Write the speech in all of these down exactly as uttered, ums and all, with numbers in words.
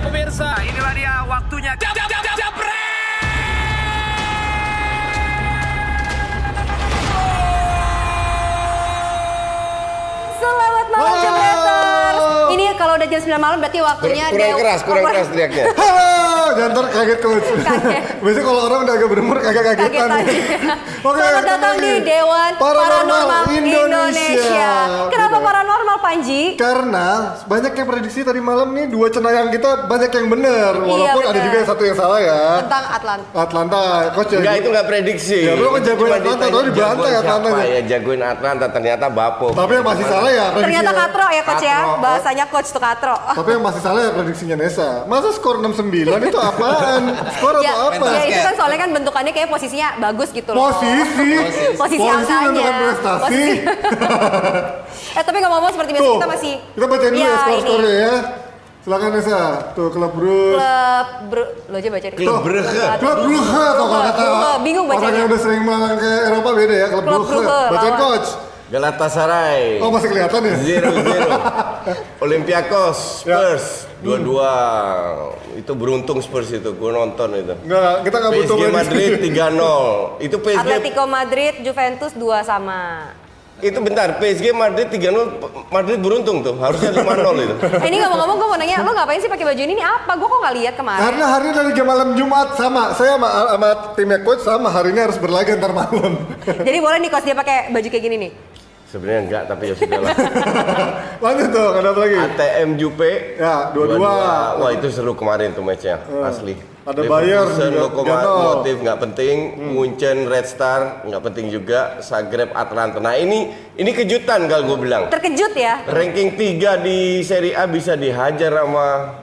Hai pemirsa, inilah dia waktunya Jebret. Selamat malam Jebreters. Ini kalau udah jam sembilan malam berarti waktunya kurang dew- keras, kurang oh, keras teriaknya. Jantar kaget coach. Biasanya kalau orang udah agak berumur kaget-kagetan. Oke, selamat datang di Dewan Paranormal Indonesia. Kenapa paranormal Panji? Karena banyak yang prediksi tadi malam nih, dua cenayang kita banyak yang benar, walaupun iya, ada juga satu yang salah ya. Tentang Atlanta. Atlanta, coach. Enggak, itu enggak prediksi. Ya lu kan jagoin Atlanta, tadi dibantai Atlanta. Ya jagoin Atlanta ternyata Bapo. Tapi yang masih salah ya prediksinya. Ternyata Katro ya coach ya. Bahasanya coach tuh Katro. Tapi yang masih salah ya prediksinya Nesa. Masa skor enam sembilan itu apaan? Skor ya, atau apa? Ya itu kan soalnya kan bentukannya kayak posisinya bagus gitu loh. Posisi, posisi, posisi angkanya. Posisi. eh tapi nggak mau-mau seperti biasa tuh, kita masih. Kita bacain dulu ya, ya skor-skornya ya. Silakan Nesa. Tuh Klub Brugge. Klub Brugge. Lo aja baca deh. Klub Brugge. Klub Brugge atau kalau kata bingung bacanya. Orang yang udah sering malang ke Eropa beda ya. Klub Brugge. Bacain coach. Galatasaray. Oh masih kelihatan ya? nol nol. Olympiakos, Spurs. Dua-dua. Itu beruntung Spurs itu, gue nonton itu. Enggak, kita enggak butuh. P S G Madrid tiga nol. Itu P S G Atletico Madrid, Juventus dua sama. Itu bentar, P S G Madrid tiga nol, Madrid beruntung tuh, harusnya lima nol itu. Ini ngomong-ngomong gue mau nanya, lo ngapain sih pakai baju ini? Ini apa? Gue kok nggak lihat kemarin? Karena hari ini dari jam malam Jumat sama, saya sama, sama timnya coach sama, hari ini harus berlaga ntar malam. Jadi boleh nih coach dia pakai baju kayak gini nih? Sebenarnya enggak, tapi ya sudah lah. Lanjut dong, ada apa lagi? A T M Jupe, ya dua dua. Wah itu seru kemarin tuh matchnya, hmm. asli. Ada Bayern, lokomotif nggak penting, hmm. Munchen Red Star nggak penting juga, Zagreb Atalanta. Nah ini ini kejutan kalau gue bilang. Terkejut ya? Ranking tiga di Serie A bisa dihajar sama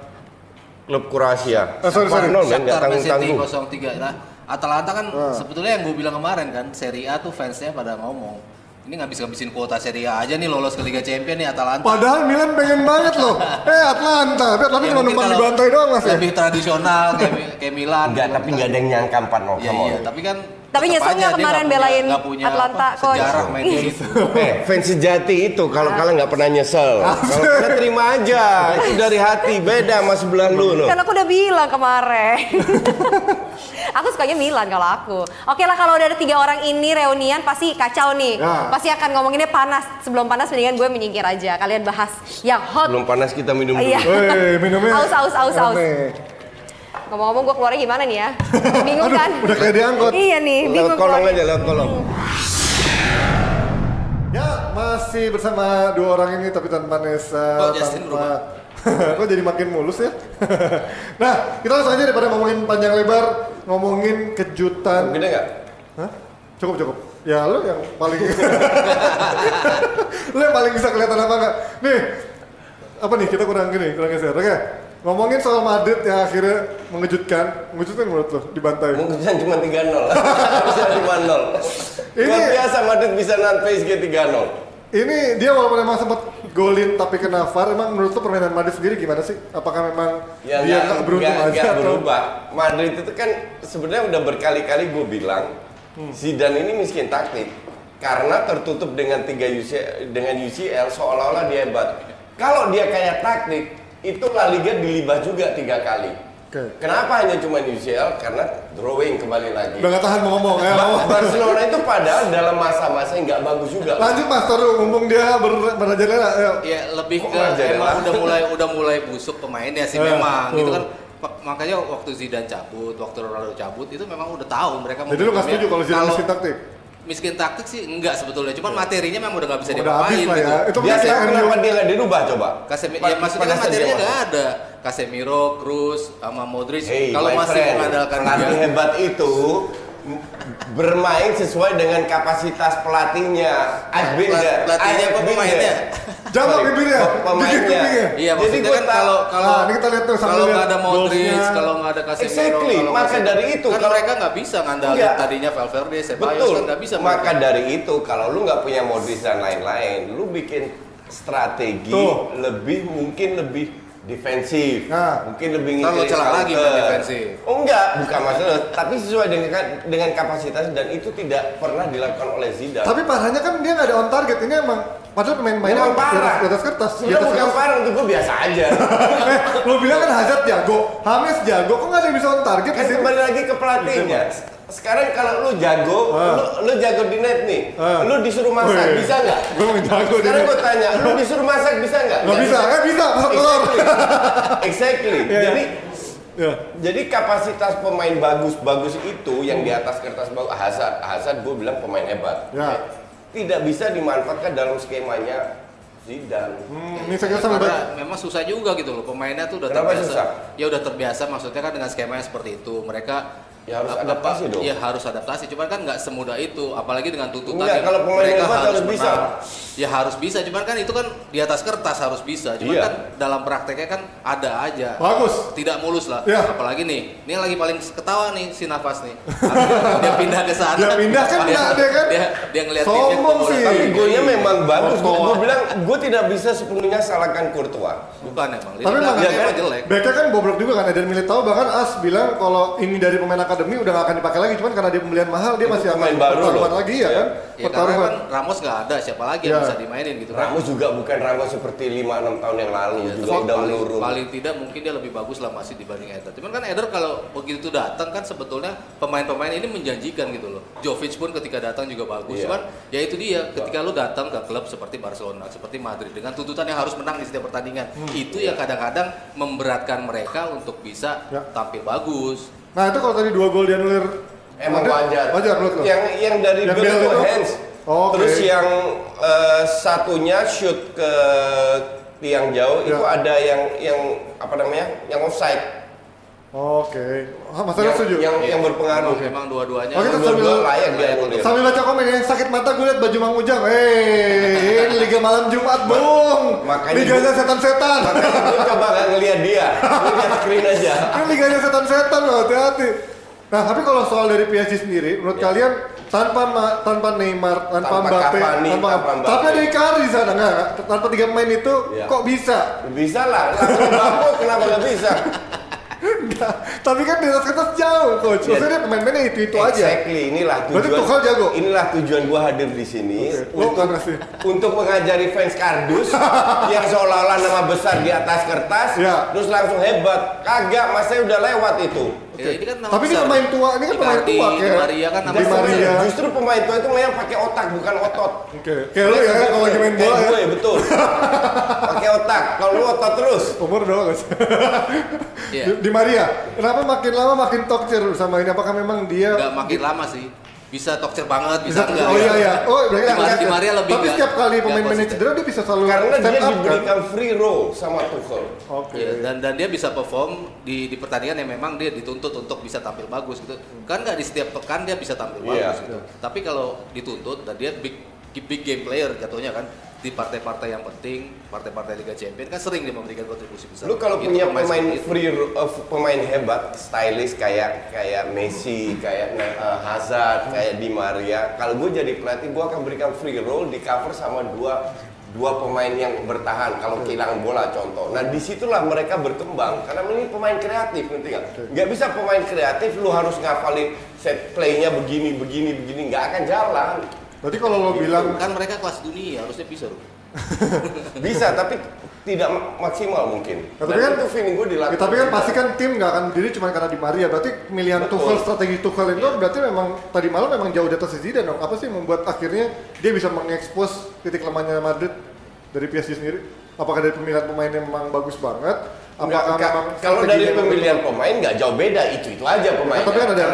klub Kroasia. Eh, sorry, sorry. nol nol nggak tanggung-tanggung. nol tiga lah. Atalanta kan hmm. sebetulnya yang gue bilang kemarin kan, Serie A tuh fansnya pada ngomong. Ini ngabis-ngabisin kuota Serie A aja nih, lolos ke Liga Champion nih Atalanta. Padahal Milan pengen banget loh. Eh Atalanta, tapi cuma numpang dibantai doang masih. Lebih tradisional kayak, kayak Milan. Enggak, tapi enggak ada yang nyangka empat nol. Iya, iya, tapi kan tapi nyeselnya kemarin punya, belain Atalanta kok sejarah main di situ. Eh, fans sejati itu kalau kalian enggak pernah nyesel. Kalau kita terima aja, itu dari hati, beda sama sebelah lu loh. Kan aku udah bilang kemarin. Aku sukanya Milan kalau aku. Oke lah kalau udah ada tiga orang ini reunian pasti kacau nih. Ya. Pasti akan ngomonginnya panas. Sebelum panas mendingan gue menyingkir aja. Kalian bahas yang hot. Belum panas kita minum dulu. Woi, minumnya. Aus aus aus aus. Ngomong-ngomong gue keluarnya gimana nih ya? Bingung kan? Aduh, udah kayak diangkut. Iya nih, bingung. Lewat kolong aja, lewat kolong. Ya, masih bersama dua orang ini tapi tanpa Nesa. Oh, tanpa... Kok jadi makin mulus ya? Nah, kita langsung aja daripada ngomongin panjang lebar, ngomongin kejutan. Gede nggak? Hah? Cukup cukup. Ya lu yang paling, lu yang paling bisa kelihatan apa nggak? Nih, apa nih kita kurang gini, kurang geser. Oke, ngomongin soal Madrid yang akhirnya mengejutkan, mengejutkan menurut lu dibantai. Mengejutkan cuma tiga nol. Bisa cuma nol. Luar biasa Madrid bisa nahan P S G tiga nol. Ini dia walaupun emang sempat golin tapi kena V A R, emang menurut lu permainan Madrid sendiri gimana sih? Apakah memang ya, dia gak beruntung gak, aja gak atau? Berubah. Madrid itu kan sebenarnya udah berkali-kali gue bilang hmm. Zidane ini miskin taktik karena tertutup dengan tiga U C L, dengan U C L seolah-olah dia hebat. Kalau dia kayak taktik, itu La Liga dilibah juga tiga kali. Okay. Kenapa hanya cuma U C L? Karena drawing kembali lagi. Udah gak tahan mau ngomong ya. Barcelona itu padahal dalam masa-masa yang gak bagus juga. Lanjut Mas, taruh ngomong dia ber- merajalela. Ya lebih oh, ke emang udah mulai udah mulai busuk pemainnya sih yeah. memang. Uh. Itu kan makanya waktu Zidane cabut, waktu Ronaldo cabut itu memang udah tahu mereka mau. Jadi lu gak setuju kalau Zidane miskin taktik? Miskin taktik sih enggak sebetulnya. Cuman yeah. materinya memang udah gak bisa oh, dipakai gitu. Ya. Itu biasanya kenapa dia gak dirubah coba? Kasemi- ya maksudnya materinya gak ada. Casemiro, Cruz, sama Modric hey, kalau masih friend, mengandalkan dia hebat itu bermain sesuai dengan kapasitas pelatihnya. Asbinder, pelatihnya apa pemainnya? Jawab bibirnya. Pemainnya. Iya, jadi gue kan kalau kalau nah, kita lihat tuh kalau enggak ada Modric, kalau enggak ada Casemiro, exactly. maka dari itu kan kalau mereka enggak bisa ngandalin enggak. Tadinya Valverde, Ceballos kan enggak bisa. Maka mereka. Dari itu kalau lu enggak punya Modric dan lain-lain, lu bikin strategi tuh. Lebih mungkin lebih defensif, nah, mungkin lebih ngincer lagi defensif. Oh enggak, bukan masalah, tapi sesuai dengan dengan kapasitas dan itu tidak pernah dilakukan oleh Zidane. Tapi parahnya kan dia nggak ada on target, ini emang padahal pemain-pemainnya parah. Di atas kertas. Di atas kertas. Parah untuk gue biasa aja. Lo bilang kan Hazard jago, James jago, kok nggak ada yang bisa on target? Kan kembali lagi ke pelatihnya. Sekarang kalau lu jago, lu, lu jago di net nih, lu disuruh masak bisa nggak? Sekarang gue tanya, lu disuruh masak bisa nggak? Nggak bisa, kan bisa masak telur. Exactly. Yeah. Jadi, yeah. jadi kapasitas pemain bagus-bagus itu yang di atas kertas bagus, Hazard, Hazard gue bilang pemain hebat, yeah. tidak bisa dimanfaatkan dalam skemanya Zidane. Hmm, karena memang susah juga gitu loh, pemainnya tuh udah Kenapa terbiasa. Susah? Ya udah terbiasa, maksudnya kan dengan skemanya seperti itu, mereka ya harus apa, adaptasi dong. Ya harus adaptasi, cuman kan nggak semudah itu, apalagi dengan tuntutan ya, kalau mereka harus, harus bisa. Ya harus bisa, cuman kan itu kan di atas kertas harus bisa, cuman iya. kan dalam prakteknya kan ada aja. Bagus. Tidak mulus lah. Ya. Apalagi nih, ini yang lagi paling ketawa nih si Nafas nih. Artinya, dia pindah ke sana. Dia pindah kan dia, dia kan. Dia, dia ngeliat sombong sih. Tapi golnya memang bagus. Gue bilang gue tidak bisa sepenuhnya salahkan Courtois. Bukan emang. Tapi makanya ya, kan, jelek. Beka kan bobrok juga kan, dan milih tahu bahkan As bilang kalau ini dari pemain Akademi udah gak akan dipakai lagi, cuman karena dia pembelian mahal dia itu masih akan pertaruhan lagi ya, ya kan? Ya, pertaruhan kan Ramos gak ada, siapa lagi ya. yang bisa dimainin gitu kan? Ramos juga bukan Ramos seperti lima enam tahun yang lalu ya, juga udah menurun. Paling tidak mungkin dia lebih bagus lah masih dibanding Eder. Cuman kan Eder kalau begitu datang kan sebetulnya pemain-pemain ini menjanjikan gitu loh. Jovic pun ketika datang juga bagus, ya. cuman ya itu dia ketika lu datang ke klub seperti Barcelona, seperti Madrid dengan tuntutan yang harus menang di setiap pertandingan, hmm. itu yang kadang-kadang memberatkan mereka untuk bisa ya. tampil bagus. Nah itu kalau tadi dua gol dianulir emang wajar. Wajar menurut lo? Yang yang dari yang goal itu hands. Oh, terus okay. yang uh, satunya shoot ke tiang jauh ya. itu ada yang yang apa namanya? Yang offside. Oke. Okay. Ah, masalah yang, setuju. Yang yeah. yang berpengaruh. Okay. Emang dua-duanya. Oke, okay, sambil layak dianulir. Sambil baca komen yang sakit mata gue liat baju Mang Ujang. Eh, ini Liga Malam Jumat, Bung. Liganya setan-setan. Lu coba enggak ngelihat dia. Lihat screen aja. Ini liganya setan-setan loh, hati-hati. Nah, tapi kalau soal dari P S G sendiri, menurut yeah. kalian tanpa tanpa Neymar, tanpa Mbappe, tanpa tapi ada Icardi di sana enggak? Tanpa tiga pemain itu yeah. kok bisa? Bisa lah. Langsung kenapa enggak bisa? Enggak, tapi kan di atas kertas jauh coach. Maksudnya pemain-pemainnya itu-itu exactly. aja. Exactly, inilah tujuan. Berarti Tuchel jago. Inilah tujuan gua hadir di sini okay. untuk, oh, untuk mengajari fans kardus yang seolah-olah nama besar di atas kertas, yeah. terus langsung hebat. Kagak, masanya udah lewat itu. Okay. Ya, ini kan tapi besar. Ini pemain tua, ini kan pemain tua kayak Di Maria kan nama besar. Justru pemain tua itu main pakai otak bukan otot. Oke. Okay. Kayak lu ya kan kalau main bola ya. Gue, betul. Pakai otak. Kalau lu otot terus. Umur doang guys. Iya. Di Maria, kenapa makin lama makin tokcer sama ini? Apakah memang dia enggak makin lama sih? Bisa tokcer banget, bisa, bisa enggak? Oh iya iya. Oh, berarti Di Maria lebih. Tapi setiap kali pemain-pemain cedera dia bisa selalu karena dia diberikan kan? free roll sama Tuchel. Oke. Okay. Ya, dan dan dia bisa perform di di pertandingan yang memang dia dituntut untuk bisa tampil bagus gitu. Kan enggak di setiap pekan dia bisa tampil yeah. bagus gitu. Yeah. Tapi kalau dituntut dan dia big big game player jatuhnya kan di partai-partai yang penting, partai-partai Liga Champions kan sering dia memberikan kontribusi besar. Lu kalau punya pemain, pemain free uh, pemain hebat, stylish kayak kayak Messi, kayak uh, Hazard, kayak Di Maria, kalau gue jadi pelatih gue akan berikan free roll di cover sama dua dua pemain yang bertahan kalau kehilangan bola contoh. Nah disitulah mereka berkembang karena ini pemain kreatif nanti kan. Nggak bisa pemain kreatif lu harus ngafalin set playnya begini begini begini nggak akan jalan. Berarti kalau lo gitu. bilang kan mereka kelas dunia harusnya bisa loh. Bisa tapi tidak maksimal mungkin. Tapi kan itu feeling gue dilakukan. Tapi kan pasti kan tim nggak akan diri cuma karena Di Maria. Berarti pemilihan Tuchel, strategi Tuchel itu yeah. berarti memang tadi malam memang jauh di atas Zidane dong. Apa sih membuat akhirnya dia bisa mengekspos titik lemahnya Madrid dari P S G sendiri? Apakah dari pemilihan pemain yang memang bagus banget? Apakah Nggak, kalau dari pemilihan pemain nggak jauh beda itu itu aja pemain. Tapi kan ada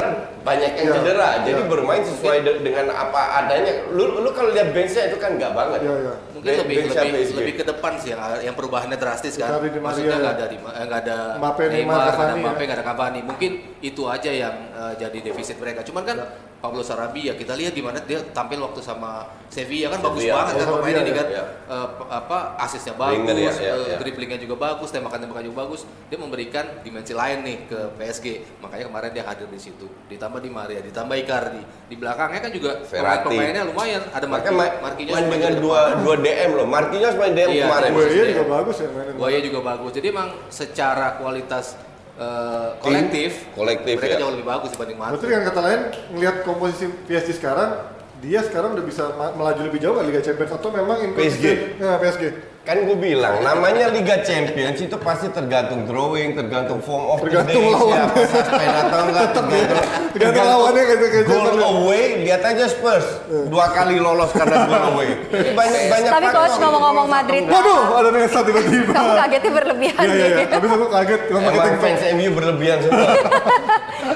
banyak yang ya, cedera, ya. jadi bermain sesuai ya. dengan apa adanya. Lu, lu kalau lihat benchnya itu kan nggak banget. Ya, ya. Mungkin ben, lebih lebih, lebih ke depan sih yang, yang perubahannya drastis kan. Maksudnya nggak ya, ya. ada nggak ada Mbappe, Neymar, nggak ada Mbappe, nggak ada Cavani. Mungkin itu aja yang uh, jadi defisit mereka. Cuman kan ya. Pablo Sarrabi, ya kita lihat di mana dia tampil waktu sama Sevilla kan, Sevilla bagus banget kan pemainnya ini kan, ya. Uh, apa asisnya bagus, ya, ya, ya. Dribblingnya juga bagus, tembakan-tembakan juga bagus. Dia memberikan dimensi lain nih ke P S G. Makanya kemarin dia hadir di situ. Ditambah Di Maria, ditambah Icardi. Di belakangnya kan juga pemain-pemainnya lumayan. Ada Marquinhos main dengan dua dua D M loh. Marquinhos main D M iya, kemarin. Buaya juga bagus ya. Buaya juga bagus. Jadi emang secara kualitas Uh, kolektif, kolektif mereka ya. Jauh lebih bagus dibanding Madrid. Betul, dengan kata lain, melihat komposisi P S G sekarang, dia sekarang udah bisa melaju lebih jauh ke Liga Champions atau memang P S G? Ya, P S G. Kan gue bilang, namanya Liga Champions itu pasti tergantung drawing, tergantung form of the day, siapa main atau enggak, tergantung, tergantung lawannya kayak goal away. Lihat aja Spurs, dua kali lolos karena goal away. Banyak banyak. Tapi coach ngomong-ngomong Madrid. Waduh, ada Nesa tiba-tiba. Kamu kagetnya berlebihan. Iya iya. Tapi aku kaget. Emang fans M U berlebihan semua.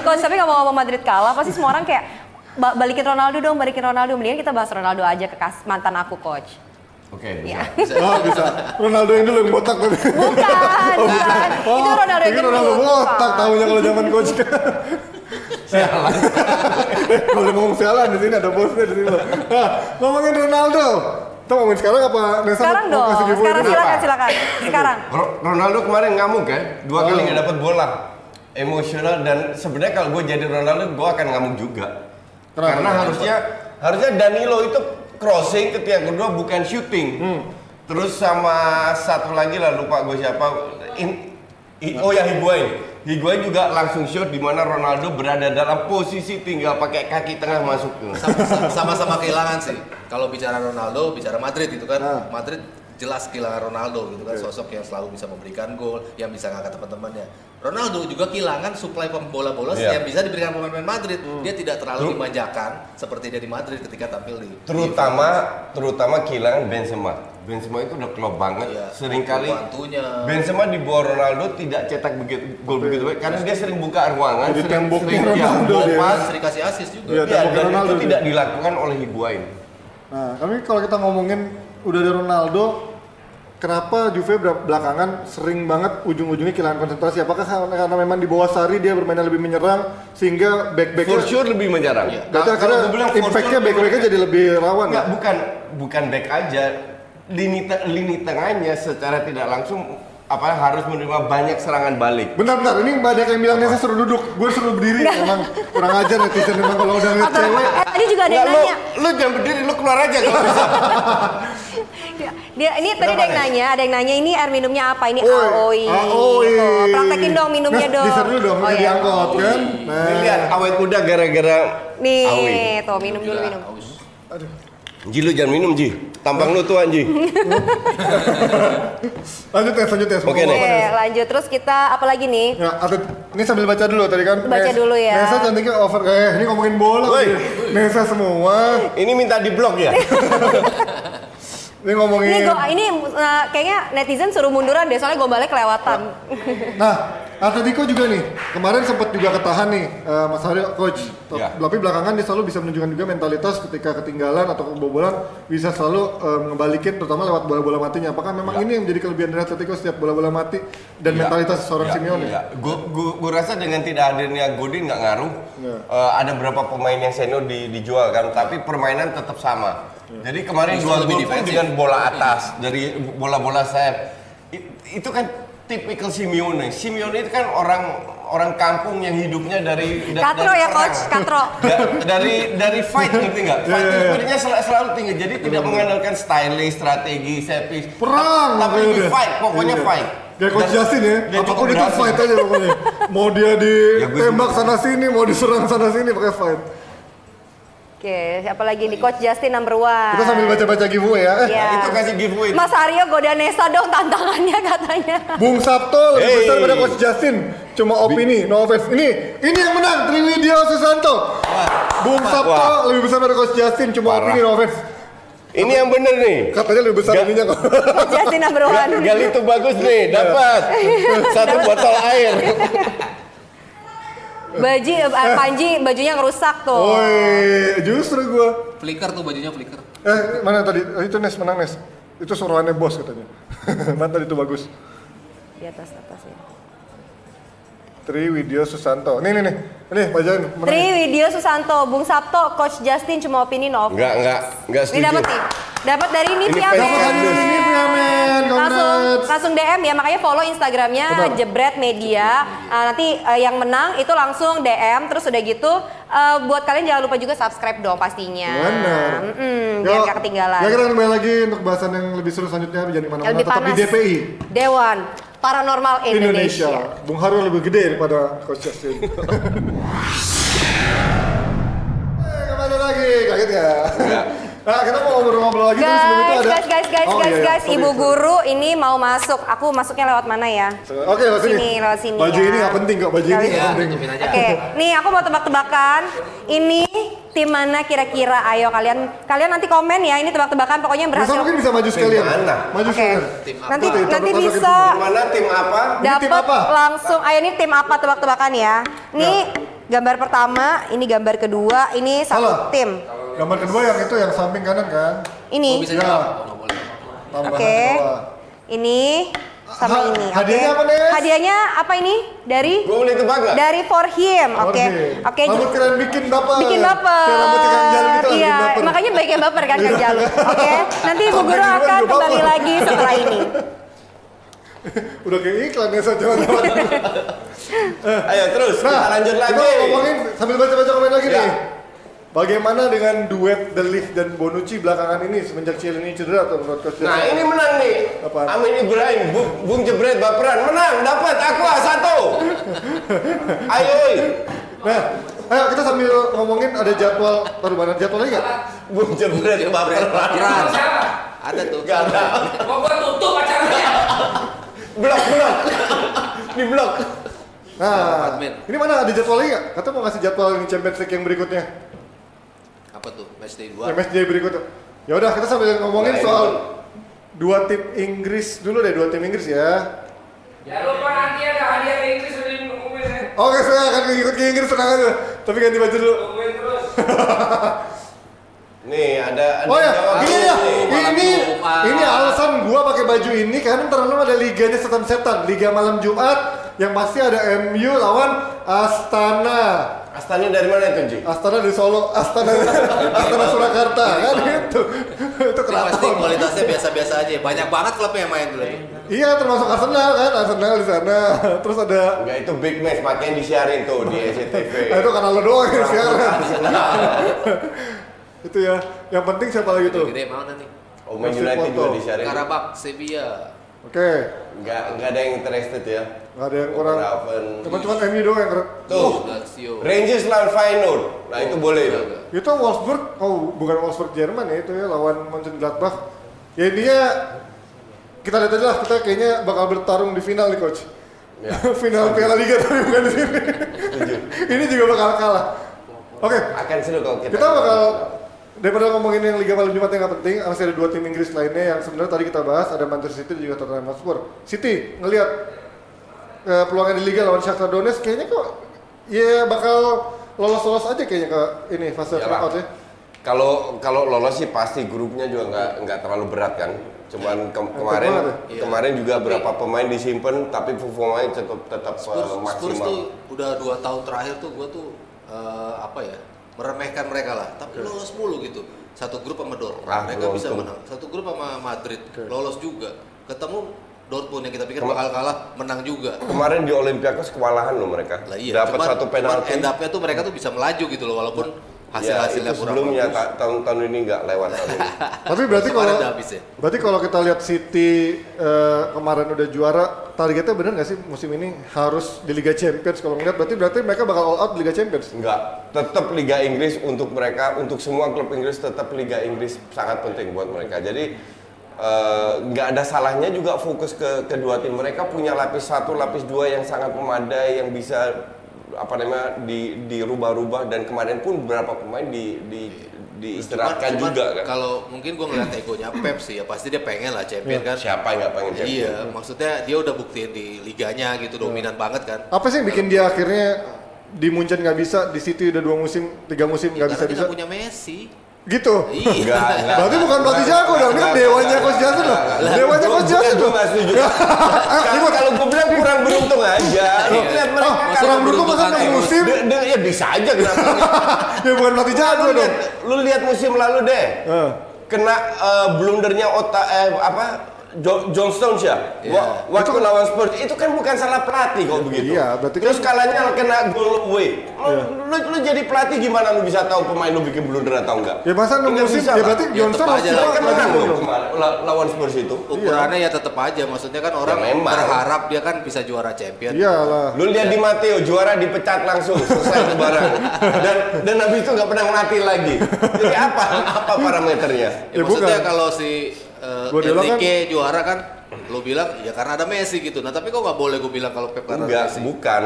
Coach, tapi ngomong-ngomong Madrid kalah, pasti semua orang kayak balikin Ronaldo dong, balikin Ronaldo. Mendingan kita bahas Ronaldo aja, ke mantan aku, coach. Oke, okay, ya. Bisa. Oh, bisa. Ronaldo yang dulu yang botak tadi. Bukan, oh, bukan. Oh, itu Ronaldo yang dulu botak, tahunya kalau zaman coach. Sialan. Boleh ngomong sialan di sini, ada bosnya di sini loh. Nah, ngomongin Ronaldo. Kita ngomongin sekarang apa? Nesa sekarang dong. Sekarang silakan, silakan. Sekarang. Ronaldo kemarin ngamuk ya, dua oh. kali nggak dapat bola. Emosional, dan sebenarnya kalau gue jadi Ronaldo, gue akan ngamuk juga. Terang, karena ya, harusnya apa? harusnya Danilo itu crossing ke tiang kedua, bukan shooting. Hmm. Terus sama satu lagi lah, lupa gue siapa. In, in, oh ya Higuain. Higuain juga langsung shot, di mana Ronaldo berada dalam posisi tinggal pakai kaki tengah masuk. Sama-sama kehilangan sih. Kalau bicara Ronaldo, bicara Madrid itu kan. Nah. Madrid jelas kehilangan Ronaldo gitu kan, sosok yang selalu bisa memberikan gol, yang bisa ngangkat teman-temannya. Ronaldo juga kehilangan suplai bola-bola yeah. yang bisa diberikan pemain-pemain Madrid. Hmm. Dia tidak terlalu True. dimanjakan seperti dia di Madrid ketika tampil di terutama di terutama kehilangan Benzema. Benzema itu udah klop banget, yeah. seringkali Benzema di bawah Ronaldo tidak cetak begitu gol begitu baik karena dia sering buka ruangan, di sering tembokin, sering kasih asis juga. Yeah, ya, dan itu juga tidak dilakukan oleh Higuain. Nah, kami kalau kita ngomongin udah ada Ronaldo, kenapa Juve belakangan sering banget ujung-ujungnya kehilangan konsentrasi? Apakah karena memang di bawah Sarri dia bermainnya lebih menyerang sehingga back-backnya for sure lebih menyerang. Iya. Nah, karena impact-nya back-backnya jadi lebih rawan. Enggak, ya? bukan bukan back aja. Lini te lini tengahnya secara tidak langsung apa harus menerima banyak serangan balik. Benar-benar ini banyak yang bilangnya saya suruh duduk, gue suruh berdiri. Emang kurang ajar netizen memang kalau udah lihat cewek. Eh, tadi juga ada yang nanya. Lu jangan berdiri, lu keluar aja kalau bisa. Dia ini tadi ada yang nanya, ada yang nanya ini air minumnya apa? Ini Aoi. Aoi. Praktekin dong minumnya dong. Diseru dong, udah diangkut kan. Lihat awet muda gara-gara nih, tuh minum dulu minum. Aduh. Ji, lu jangan minum, Ji. Tampang lu tuh anji. Lanjut ya, lanjut ya. Oke, lanjut. Terus kita apa lagi nih? Ya, ini sambil baca dulu tadi kan. Baca dulu ya. Nesa cantiknya over kayak eh, ini ngomongin bola. Nesa semua. Ini minta di-blok ya? Ini ngomongin. Ini, gua, ini uh, kayaknya netizen suruh munduran deh, soalnya gombalnya kelewatan. Nah, Atletico juga nih, kemarin sempat juga ketahan nih uh, Mas Haryo, coach. Yeah. Tapi belakangan dia selalu bisa menunjukkan juga mentalitas ketika ketinggalan atau kebobolan bisa selalu um, ngebalikin, terutama lewat bola-bola matinya. Apakah memang yeah. ini yang menjadi kelebihan dari Atletico, setiap bola-bola mati dan yeah. mentalitas seorang yeah. Simeone? Yeah. Gue rasa dengan tidak hadirnya Godin nggak ngaruh. Yeah. Uh, ada beberapa pemain yang senior di, dijual kan, tapi permainan tetap sama. Yeah. Jadi kemarin dua gol dengan bola atas, yeah. dari bola-bola sayap. It, itu kan tipikal Simeone. Simeone itu kan orang orang kampung yang hidupnya dari da, katro dari ya perang. Coach, katro. Da, dari dari fight ngerti nggak? Fight yeah, yeah, yeah. sel, selalu tinggi. Jadi yeah. tidak mengandalkan styling, strategi, set piece. Perang. Tapi ini fight, pokoknya yeah. fight. Dia coach Justin ya. Apapun itu fight aja pokoknya. Mau dia ditembak ya, sana sini, mau diserang sana sini pakai fight. Oke, siapa lagi nih? Coach Justin number one. Kita sambil baca-baca giveaway ya. Yeah. Nah, itu kasih giveaway. Mas Aryo goda Nesa dong tantangannya katanya. Bung Sabto lebih hey. besar pada Coach Justin. Cuma opini, no offense. Ini, ini yang menang, Triwidio Susanto. Wah. Bung Sabto Wah. lebih besar pada Coach Justin. Cuma Parah. opini, no offense. Ini Apa? yang bener nih. Katanya lebih besar ininya kok. Coach Justin number one. Gali itu bagus nih, dapat satu botol air. Baju, eh, Panji bajunya ngerusak tuh. Woi, justru gua flicker tuh bajunya flicker. Eh, mana tadi? Itu Nes menang, Nes. Itu suruhannya bos katanya. Mana tadi itu bagus. Di atas atas ya. Triwidyo Susanto. Nih nih nih. Nih bacain. Triwidyo Susanto, Bung Sabto, Coach Justin cuma opini no. Enggak, enggak, enggak setuju. Ini dapat nih. Dapat dari Nivia Men. Nivia Men. Langsung langsung D M ya, makanya follow Instagramnya Jebret Media. Nah, nanti uh, yang menang itu langsung D M, terus udah gitu uh, buat kalian jangan lupa juga subscribe dong pastinya. Benar. Heeh, biar enggak ketinggalan. Ya, kita kembali lagi untuk bahasan yang lebih seru selanjutnya, jangan kemana-mana, tetap di D P I. Dewan Paranormal Indonesia. Indonesia. Bung Haru lebih gede daripada Coach Justin. Eh, kemana lagi? Kaget nggak? Enggak. Nah, kita mau ngobrol-ngobrol lagi. Guys, sebelum itu ada... guys, guys, guys, oh, guys, iya, iya. guys. Sorry, Ibu sorry. Guru ini mau masuk. Aku masuknya lewat mana ya? Oke, lewat sini. Sini, lewat sini. Baju ya. Ini nggak penting kok, baju ya, ini nggak ya, penting. Oke, okay. Nih aku mau tebak-tebakan. Ini tim mana kira-kira? Ayo kalian, kalian nanti komen ya. Ini tebak-tebakan, pokoknya yang berhasil. Bisa mungkin bisa maju sekalian. Mana? Maju okay. sekalian. Tim apa? Nanti, Oke, nanti bisa. Mana tim apa? Dapat langsung. Ayo ini tim apa tebak-tebakan ya? Ini ya. Gambar pertama, ini gambar kedua, ini satu tim. Gambar kedua yang itu yang samping kanan kan? Ini. Oh, bisa ya. Oke. Okay. Ini. Sama ha, ini, hadiahnya okay. apa Nes? Hadiahnya apa ini? Dari? Gue beli tebak gak? Dari For Him, oke okay. Oke. Okay. Rambut keren bikin baper. Bikin baper. Rambut keren jalur gitu iya. baper. Makanya baik yang baper kan, kan jalur. Oke, okay. Nanti Ibu Guru akan kembali lagi setelah ini. Udah kayak iklan ya, saja. Ayo terus, nah, kita lanjut lagi. Kita ngomongin sambil baca-baca komen lagi ya. Nih bagaimana dengan duet The Leaf dan Bonucci belakangan ini semenjak Cielini cedera atau menurut Coach? Nah ini menang nih. Apaan? Amin Ibrahim, Bung, Bung Jebret baperan, menang, dapat Aqua satu. Ayo. Nah, ayo kita sambil ngomongin ada jadwal perubahan jadwalnya nggak? Bung Jebret baperan. Ada tuh. Gak ada. Mau gua tutup acaranya. Blok blok. Di blok. Nah, ini mana ada jadwalnya nggak? Kata mau ngasih jadwal yang Champions League yang berikutnya. Apa tuh? Matchday dua. Ya, matchday berikutnya. Ya udah kita sambil ngomongin nah, soal itu. Dua tim Inggris dulu deh, dua tim Inggris ya. Jangan lupa nanti ada hadiah dari Inggris udah diumumin ya. Oke, saya akan ikut ke Inggris tenang aja. Tapi ganti baju dulu. Umumin terus. Nih, ada, ada oh ya, gini ya. Ini ini alasan gua pakai baju ini karena ntar malam ada liganya setan-setan, Liga Malam Jumat yang pasti ada M U lawan Astana. Astana dari mana itu, Ji? Astana dari Solo, Astana Astana Surakarta, kan itu. Itu kenapa? Pasti kualitasnya biasa-biasa aja. Banyak banget klubnya yang main dulu itu. Iya, termasuk Arsenal kan, Arsenal di sana. Terus ada enggak itu big match, makanya disiarin tuh di S C T V. Nah, itu karena lo doang yang siaran. Itu ya. Yang penting siapa lagi tuh? Gede mau nanti. Oh, Man United juga disiarin. Karabakh, Sevilla. Oke. Okay. Enggak enggak ada yang interested ya. Enggak ada yang kurang. Cuma-cuma M U doang yang keren. Tuh. Oh. Rangers lawan Feyenoord. Nah, oh, itu boleh itu. Itu Wolfsburg. Oh, bukan Wolfsburg Jerman ya itu ya lawan Munchen Gladbach. Ya intinya kita lihat aja lah, kita kayaknya bakal bertarung di final nih, Coach. Ya. Final Piala Liga tapi bukan di sini. Ini juga bakal kalah. Oke. Okay. Akan seru kalau kita. Kita bakal daripada ngomongin yang Liga Malam Jumat yang gak penting, masih ada dua tim Inggris lainnya yang sebenarnya tadi kita bahas, ada Manchester City dan juga Tottenham Hotspur. City ngelihat uh, peluangnya di Liga lawan Shakhtar Donetsk kayaknya kok ya bakal lolos-lolos aja kayaknya ke ini fase knockout ya. Kalau kalau lolos sih pasti grupnya juga nggak nggak terlalu berat kan. Cuman ke kemarin ya? Kemarin juga berapa pemain disimpan tapi performanya tetap tetap Spurs, uh, maksimal. Spurs tuh udah dua tahun terakhir tuh gua tuh uh, apa ya? meremehkan mereka lah, tapi okay. lolos mulu gitu. Satu grup sama Dortmund, ah, mereka bisa menang. Satu grup sama Madrid, okay. lolos juga. Ketemu Dortmund yang kita pikir Kem bakal kalah, menang juga. Kemarin di Olympiakos kewalahan loh mereka. Lah, iya. Dapat cuman, satu penalti. End up-nya tuh mereka tuh bisa melaju gitu loh, walaupun hasil-hasilnya ya, kurang sebelumnya tahun-tahun ini nggak lewat. Tapi berarti kalau ya? berarti kalau kita lihat City uh, kemarin udah juara, targetnya bener nggak sih musim ini harus di Liga Champions? Kalau ngeliat berarti berarti mereka bakal all out di Liga Champions? Nggak, tetap Liga Inggris untuk mereka, untuk semua klub Inggris tetap Liga Inggris sangat penting buat mereka. Jadi nggak uh, ada salahnya juga fokus ke kedua tim. Mereka punya lapis satu, lapis dua yang sangat memadai yang bisa apa namanya di dirubah-rubah dan kemarin pun beberapa pemain di di diistirahatkan juga kan. Kalau mungkin gue ngeliat egonya Pep sih ya pasti dia pengen lah champion ya. Kan. Siapa yang nggak pengen champion? Iya, maksudnya dia udah buktiin di liganya gitu ya. Dominan banget kan. Apa sih yang bikin dia akhirnya di Munchen nggak bisa, di City udah dua musim, tiga musim nggak ya, bisa bisa. Karena punya Messi. Gitu? Enggak, enggak. Berarti bukan pelatih jago dong, ini kan dewanya Coach Justin loh. Dewanya Coach Justin loh. Kalau gue bilang kurang beruntung beruntung aja. Lu lihat mereka kurang beruntung masa main musim. Ya bisa aja kenapa. Ya bukan pelatih jago dong. Lu lihat musim lalu deh. Kena blundernya otak eh apa? John Stones ya, yeah. waktu itu, lawan Spurs itu kan bukan salah pelatih kalau begitu. Iya, berarti terus kan kalahnya kena gol away. Yeah. Lu, lu jadi pelatih gimana lu bisa tahu pemain lu bikin blunder atau enggak? Ya masa lu musim ya berarti John Stones kan menang lawan Spurs itu. Ukurannya ya tetap aja, maksudnya kan orang ya berharap dia kan bisa juara champion. Iyalah. Lu lihat ya. Di Matteo juara dipecat langsung selesai lebaran. dan dan habis itu nggak pernah ngelatih lagi. Jadi apa apa parameternya? Ya, ya, maksudnya kalau si Uh, N D K kan? Juara kan, lo bilang ya karena ada Messi gitu. Nah tapi kok nggak boleh gue bilang kalau Pep karena enggak, Messi? Bukan.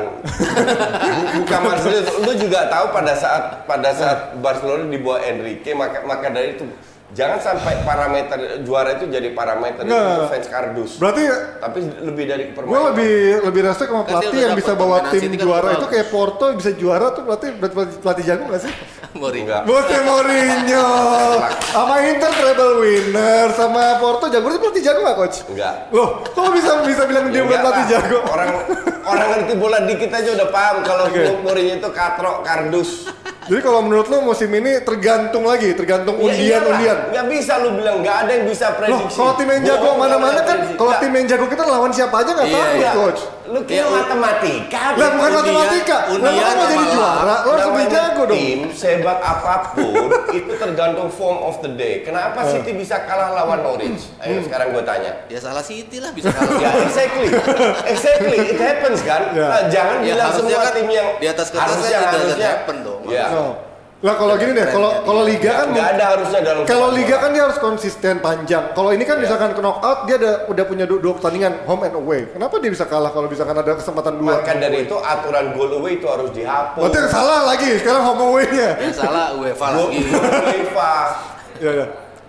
Bukan maksudnya. Lo juga tahu pada saat pada saat Barcelona di bawah Enrique, maka maka dari itu jangan sampai parameter juara itu jadi parameter nah, fans kardus. Berarti tapi lebih dari permainan. Gue lebih lebih respect sama pelatih yang bisa bawa tim juara itu kayak Porto bisa juara tuh pelatih pelatih jago nggak sih? Mourinho. Bose Mourinho. Sama Inter treble winner, sama Porto jago itu pelatih jago nggak coach? Enggak. Loh, kok bisa bisa bilang dia bukan pelatih jago? Orang orang ngerti bola dikit aja udah paham kalau Mourinho itu katrok kardus. Jadi kalau menurut lo musim ini tergantung lagi, tergantung undian-undian. Nggak bisa lo bilang, nggak ada yang bisa prediksi. Kalau tim yang jago mana-mana kan, kalau tim yang jago kita lawan siapa aja nggak tahu, coach. Lo kira matematika. Lah bukan matematika. Lo mau jadi juara, lo harus lebih jago dong. Tim sehebat apapun itu tergantung form of the day. Kenapa City bisa kalah lawan Norwich? Ayo sekarang gue tanya. Ya salah City lah bisa kalah. Ya exactly, exactly it happens kan. Jangan bilang semua tim yang di atas kertas harusnya happen dong. Oh. Lah kalau gini deh, kalau kalau liga kan nggak ada harusnya dalam. Kalau liga kan dia harus konsisten panjang. Kalau ini kan yeah. misalkan knockout dia ada udah punya dua, dua pertandingan home and away. Kenapa dia bisa kalah kalau misalkan ada kesempatan dua? Maka dari away. Itu aturan goal away itu harus dihapus. Berarti yang salah lagi sekarang home away-nya. Yang salah UEFA lagi. UEFA. Ya ya.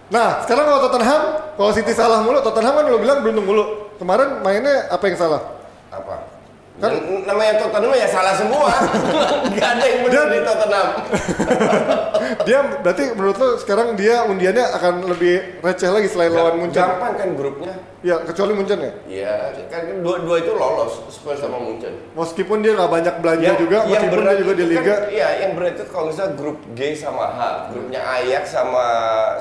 Nah, sekarang kalau Tottenham, kalau City salah mulu, Tottenham kan lo bilang beruntung mulu. Kemarin mainnya apa yang salah? Apa? Kan namanya Tottenham ya salah semua. Gak ada yang benar di Tottenham. Dia berarti menurut lo sekarang dia undiannya akan lebih receh lagi selain G- lawan Munchen. Gampang kan grupnya? Ya kecuali Munchen ya? Iya, kan dua-dua itu lolos Spurs sama Munchen. Meskipun dia gak banyak belanja ya, juga, meskipun dia juga di liga. Iya, kan, yang berat itu kalau misalnya grup G sama H, grupnya Ajax sama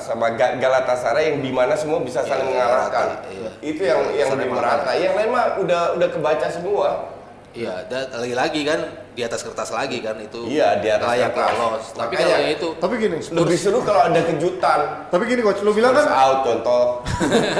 sama Galatasaray yang dimana semua bisa saling ya, mengalahkan. Ya. Itu ya, yang yang lebih merata. Yang lain mah udah udah kebaca semua. Iya, dan lagi-lagi kan di atas kertas lagi kan itu. Iya, di atas layak kertas. Lolos. Tapi kalau itu tapi gini, Spurs, lebih seru kalau ada kejutan. Tapi gini coach, lu Spurs bilang kan out contoh.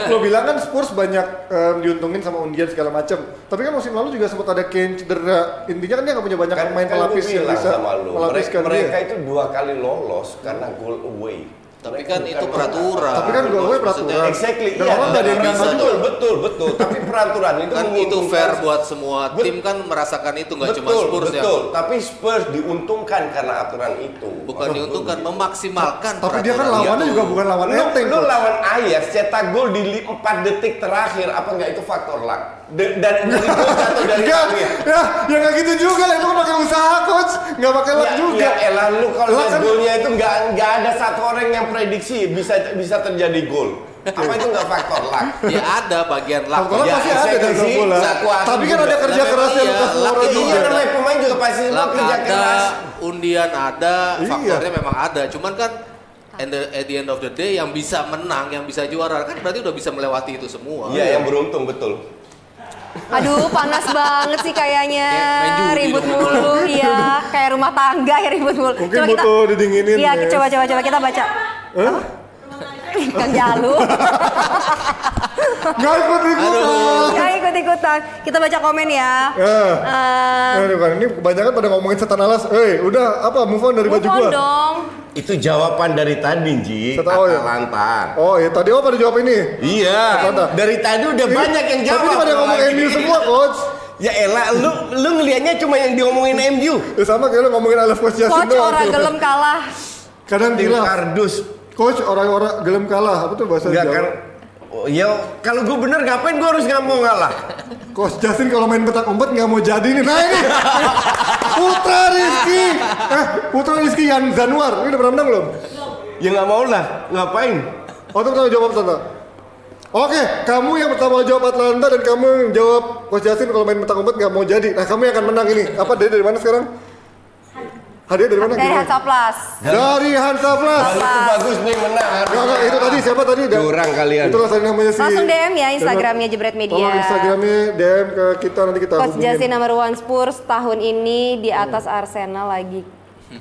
Lu bilang kan Spurs banyak um, diuntungin sama undian segala macam. Tapi kan musim lalu juga sempat ada Kane cedera. Intinya kan dia enggak punya banyak kan, pemain kan pelapis yang bisa melapiskan mereka, mereka itu dua kali lolos karena goal away. Tapi kan itu peraturan. Tapi kan gue peraturan. Exactly. Dan iya, orang nggak ada yang bisa betul, betul, betul. Tapi peraturan itu kan itu fair buat semua betul. Tim kan merasakan itu nggak cuma Spurs betul. Ya. Betul. Tapi Spurs diuntungkan karena aturan itu. Bukan oh, diuntungkan, betul. Memaksimalkan. Tapi peraturan. Dia kan lawannya juga bukan lawan enteng. Lu lawan Ajax cetak gol di empat detik terakhir, apa nggak itu faktor luck? Dan dari gol atau dari angin? Ya, ya nggak gitu juga lah. Itu kan pakai usaha coach, nggak pakai luck juga. Ya elah lu kalau golnya itu nggak nggak ada satu orang yang prediksi bisa bisa terjadi gol. Apa itu nggak faktor luck? Ya ada bagian luck. Faktor luck pasti ya, ada dalam bola. Tapi kan ada kerja kerasnya Lucas Moura juga. Iya, pemain juga pasti kerja keras. Undian ada, faktornya memang ada. Cuman kan and the, at the end of the day yang bisa menang, yang bisa juara kan berarti udah bisa melewati itu semua. Iya, yang beruntung betul. Aduh panas banget sih kayaknya, kayak ribut mulu ya, kayak rumah tangga ya ribut mulu. Mungkin coba butuh kita, didinginin. Iya yes. coba coba coba kita baca. Huh? Apa? Kang Jalu. Gak ikut ikutan. Gak ikut ikutan. Kita baca komen ya. Eh. Uh, Aduh kan ini kebanyakan pada ngomongin setan alas. Eh hey, udah apa move on dari move baju on gua? Move on dong. Itu jawaban dari tadi, Ji. Atalanta. Oh ya, tadi apa ada jawab ini? Iya. Atalanta. Dari tadi udah ini, banyak yang jawab. Tapi ini pada ngomong M U semua, coach. Ya elah, lu lu ngelihatnya cuma yang diomongin M U. Ya sama kayak lu ngomongin Alaf Coach Yasin. Coach orang gelem kalah. Kadang tim kardus. Coach orang-orang gelem kalah. Apa tuh bahasa Jawa? Enggak kan. Ya kalau gue bener ngapain gue harus nggak mau ngalah. Coach Yasin kalau main petak umpet nggak mau jadi nih. Nah ini. Putra Rizky, eh Putra Rizky Yan Januar, ini udah pernah menang belum? Ya nggak mau lah, ngapain? Oh, tunggu jawab tante. Oke, kamu yang pertama jawab Atlanta dan kamu yang jawab Coach Justin kalau main mentang-mentang nggak mau jadi. Nah, kamu yang akan menang ini. Apa dari dari mana sekarang? Hadiah dari mana? Dari Hansa Plus. Dari Hansa Plus. Itu bagus nih menang. Enggak, itu tadi siapa tadi? Dorang kalian. Itu langsung namanya sih. Langsung D M ya Instagramnya Jebret Media. Oh, Instagramnya D M ke kita nanti kita. Coach Justin nomor one Spurs tahun ini di atas Arsenal lagi.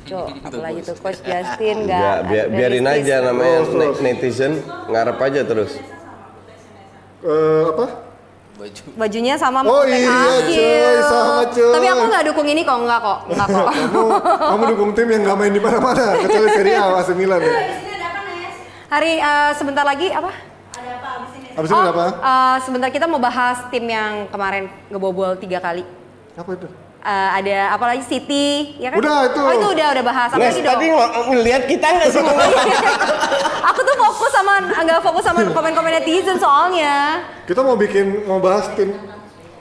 Cok, apalagi tuh Coach Justin nggak. Biarin aja namanya netizen ngarep aja terus. Uh, apa? Baju. Bajunya sama mau oh, iya, coy, sama coy. Tapi aku nggak dukung ini kok, enggak kok. Enggak kok. kamu, kamu dukung tim yang nggak main di mana-mana, kecuali Serie A A C Milan ya. Hari uh, sebentar lagi apa? Ada apa abis ini? Abis ini oh, ada apa? Uh, sebentar kita mau bahas tim yang kemarin ngebobol tiga kali. Apa itu? Uh, ada apalagi City ya kan? Udah itu. Oh itu udah udah bahas. Apa lagi dong? Tadi ngelihat kita nggak sih? Aku tuh fokus sama nggak fokus sama komen-komen netizen soalnya. Kita mau bikin mau bahas tim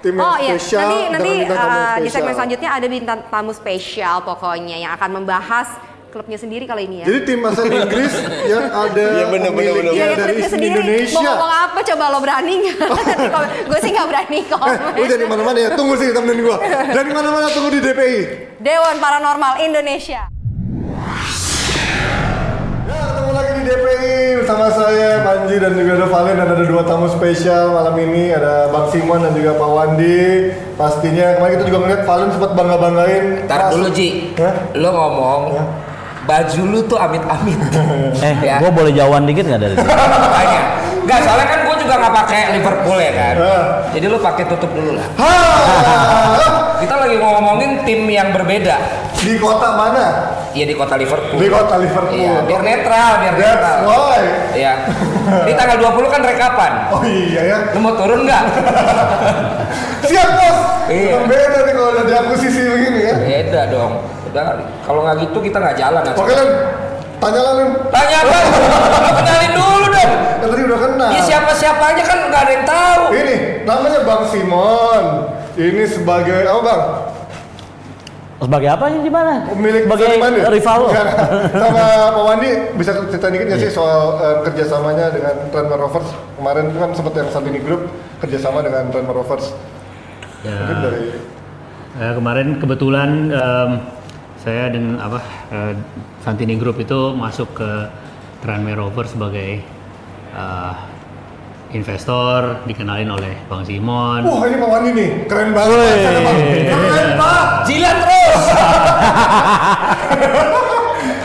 tim oh, yang iya. spesial. Nanti nanti uh, di segmen selanjutnya ada bintang tamu spesial pokoknya yang akan membahas klubnya sendiri kali ini ya. Jadi tim asal Inggris yang ada ya, bener, bener, bener, ya, dari Indonesia. Mau ngomong apa coba lo berani nggak? Oh. Gue sih nggak berani kok. Lo dari mana-mana ya. Tunggu sih temenin gue. Dari mana-mana tunggu di D P I. Dewan Paranormal Indonesia. Ya ketemu lagi di D P I bersama saya Panji dan juga ada Valen dan ada dua tamu spesial malam ini, ada Bang Simon dan juga Pak Wandi. Pastinya kemarin kita juga ngeliat Valen sempat bangga-banggain. Ntar dulu Ji. Hah? Lo ngomong. Ya? Baju lu tuh amit-amit. Eh, ya. Gue boleh jauhan dikit nggak dari sini? Banyak. Nggak, soalnya kan gue juga nggak pakai Liverpool ya kan. Uh. Jadi lu pakai tutup dulu lah. Kita lagi ngomongin tim yang berbeda. Di kota mana? Iya di kota Liverpool. Di kota Liverpool. Iya, biar netral, biar That's netral. Why? Iya. Di tanggal dua puluh kan rekapan. Oh iya ya. Lu mau turun nggak? Siap bos. Iya. Beda nih kalau udah diakusisi begini ya. Beda dong. Kalau nggak gitu kita nggak jalan. Oke Len, tanya Len. Tanya Len, kenalin dulu dong. Ya, tadi udah kenal. Ini siapa-siapa aja kan nggak ada yang tahu. Ini namanya Bang Simon. Ini sebagai apa oh, Bang? Sebagai apa ini gimana? Milik sebagai rival lo. Sama Pak Wandi bisa cerita dikit nggak sih soal uh, kerjasamanya dengan Tranmere Rovers kemarin kan sempat yang Santini Group kerjasama dengan Tranmere Rovers. Ya. Mungkin dari uh, kemarin kebetulan. Um, Saya dan apa uh, Santini Group itu masuk ke Tranmere Rovers sebagai uh, investor, dikenalin oleh Bang Simon. Wah, ini Pak Wandi nih, keren banget. Keren Pak, jilat terus.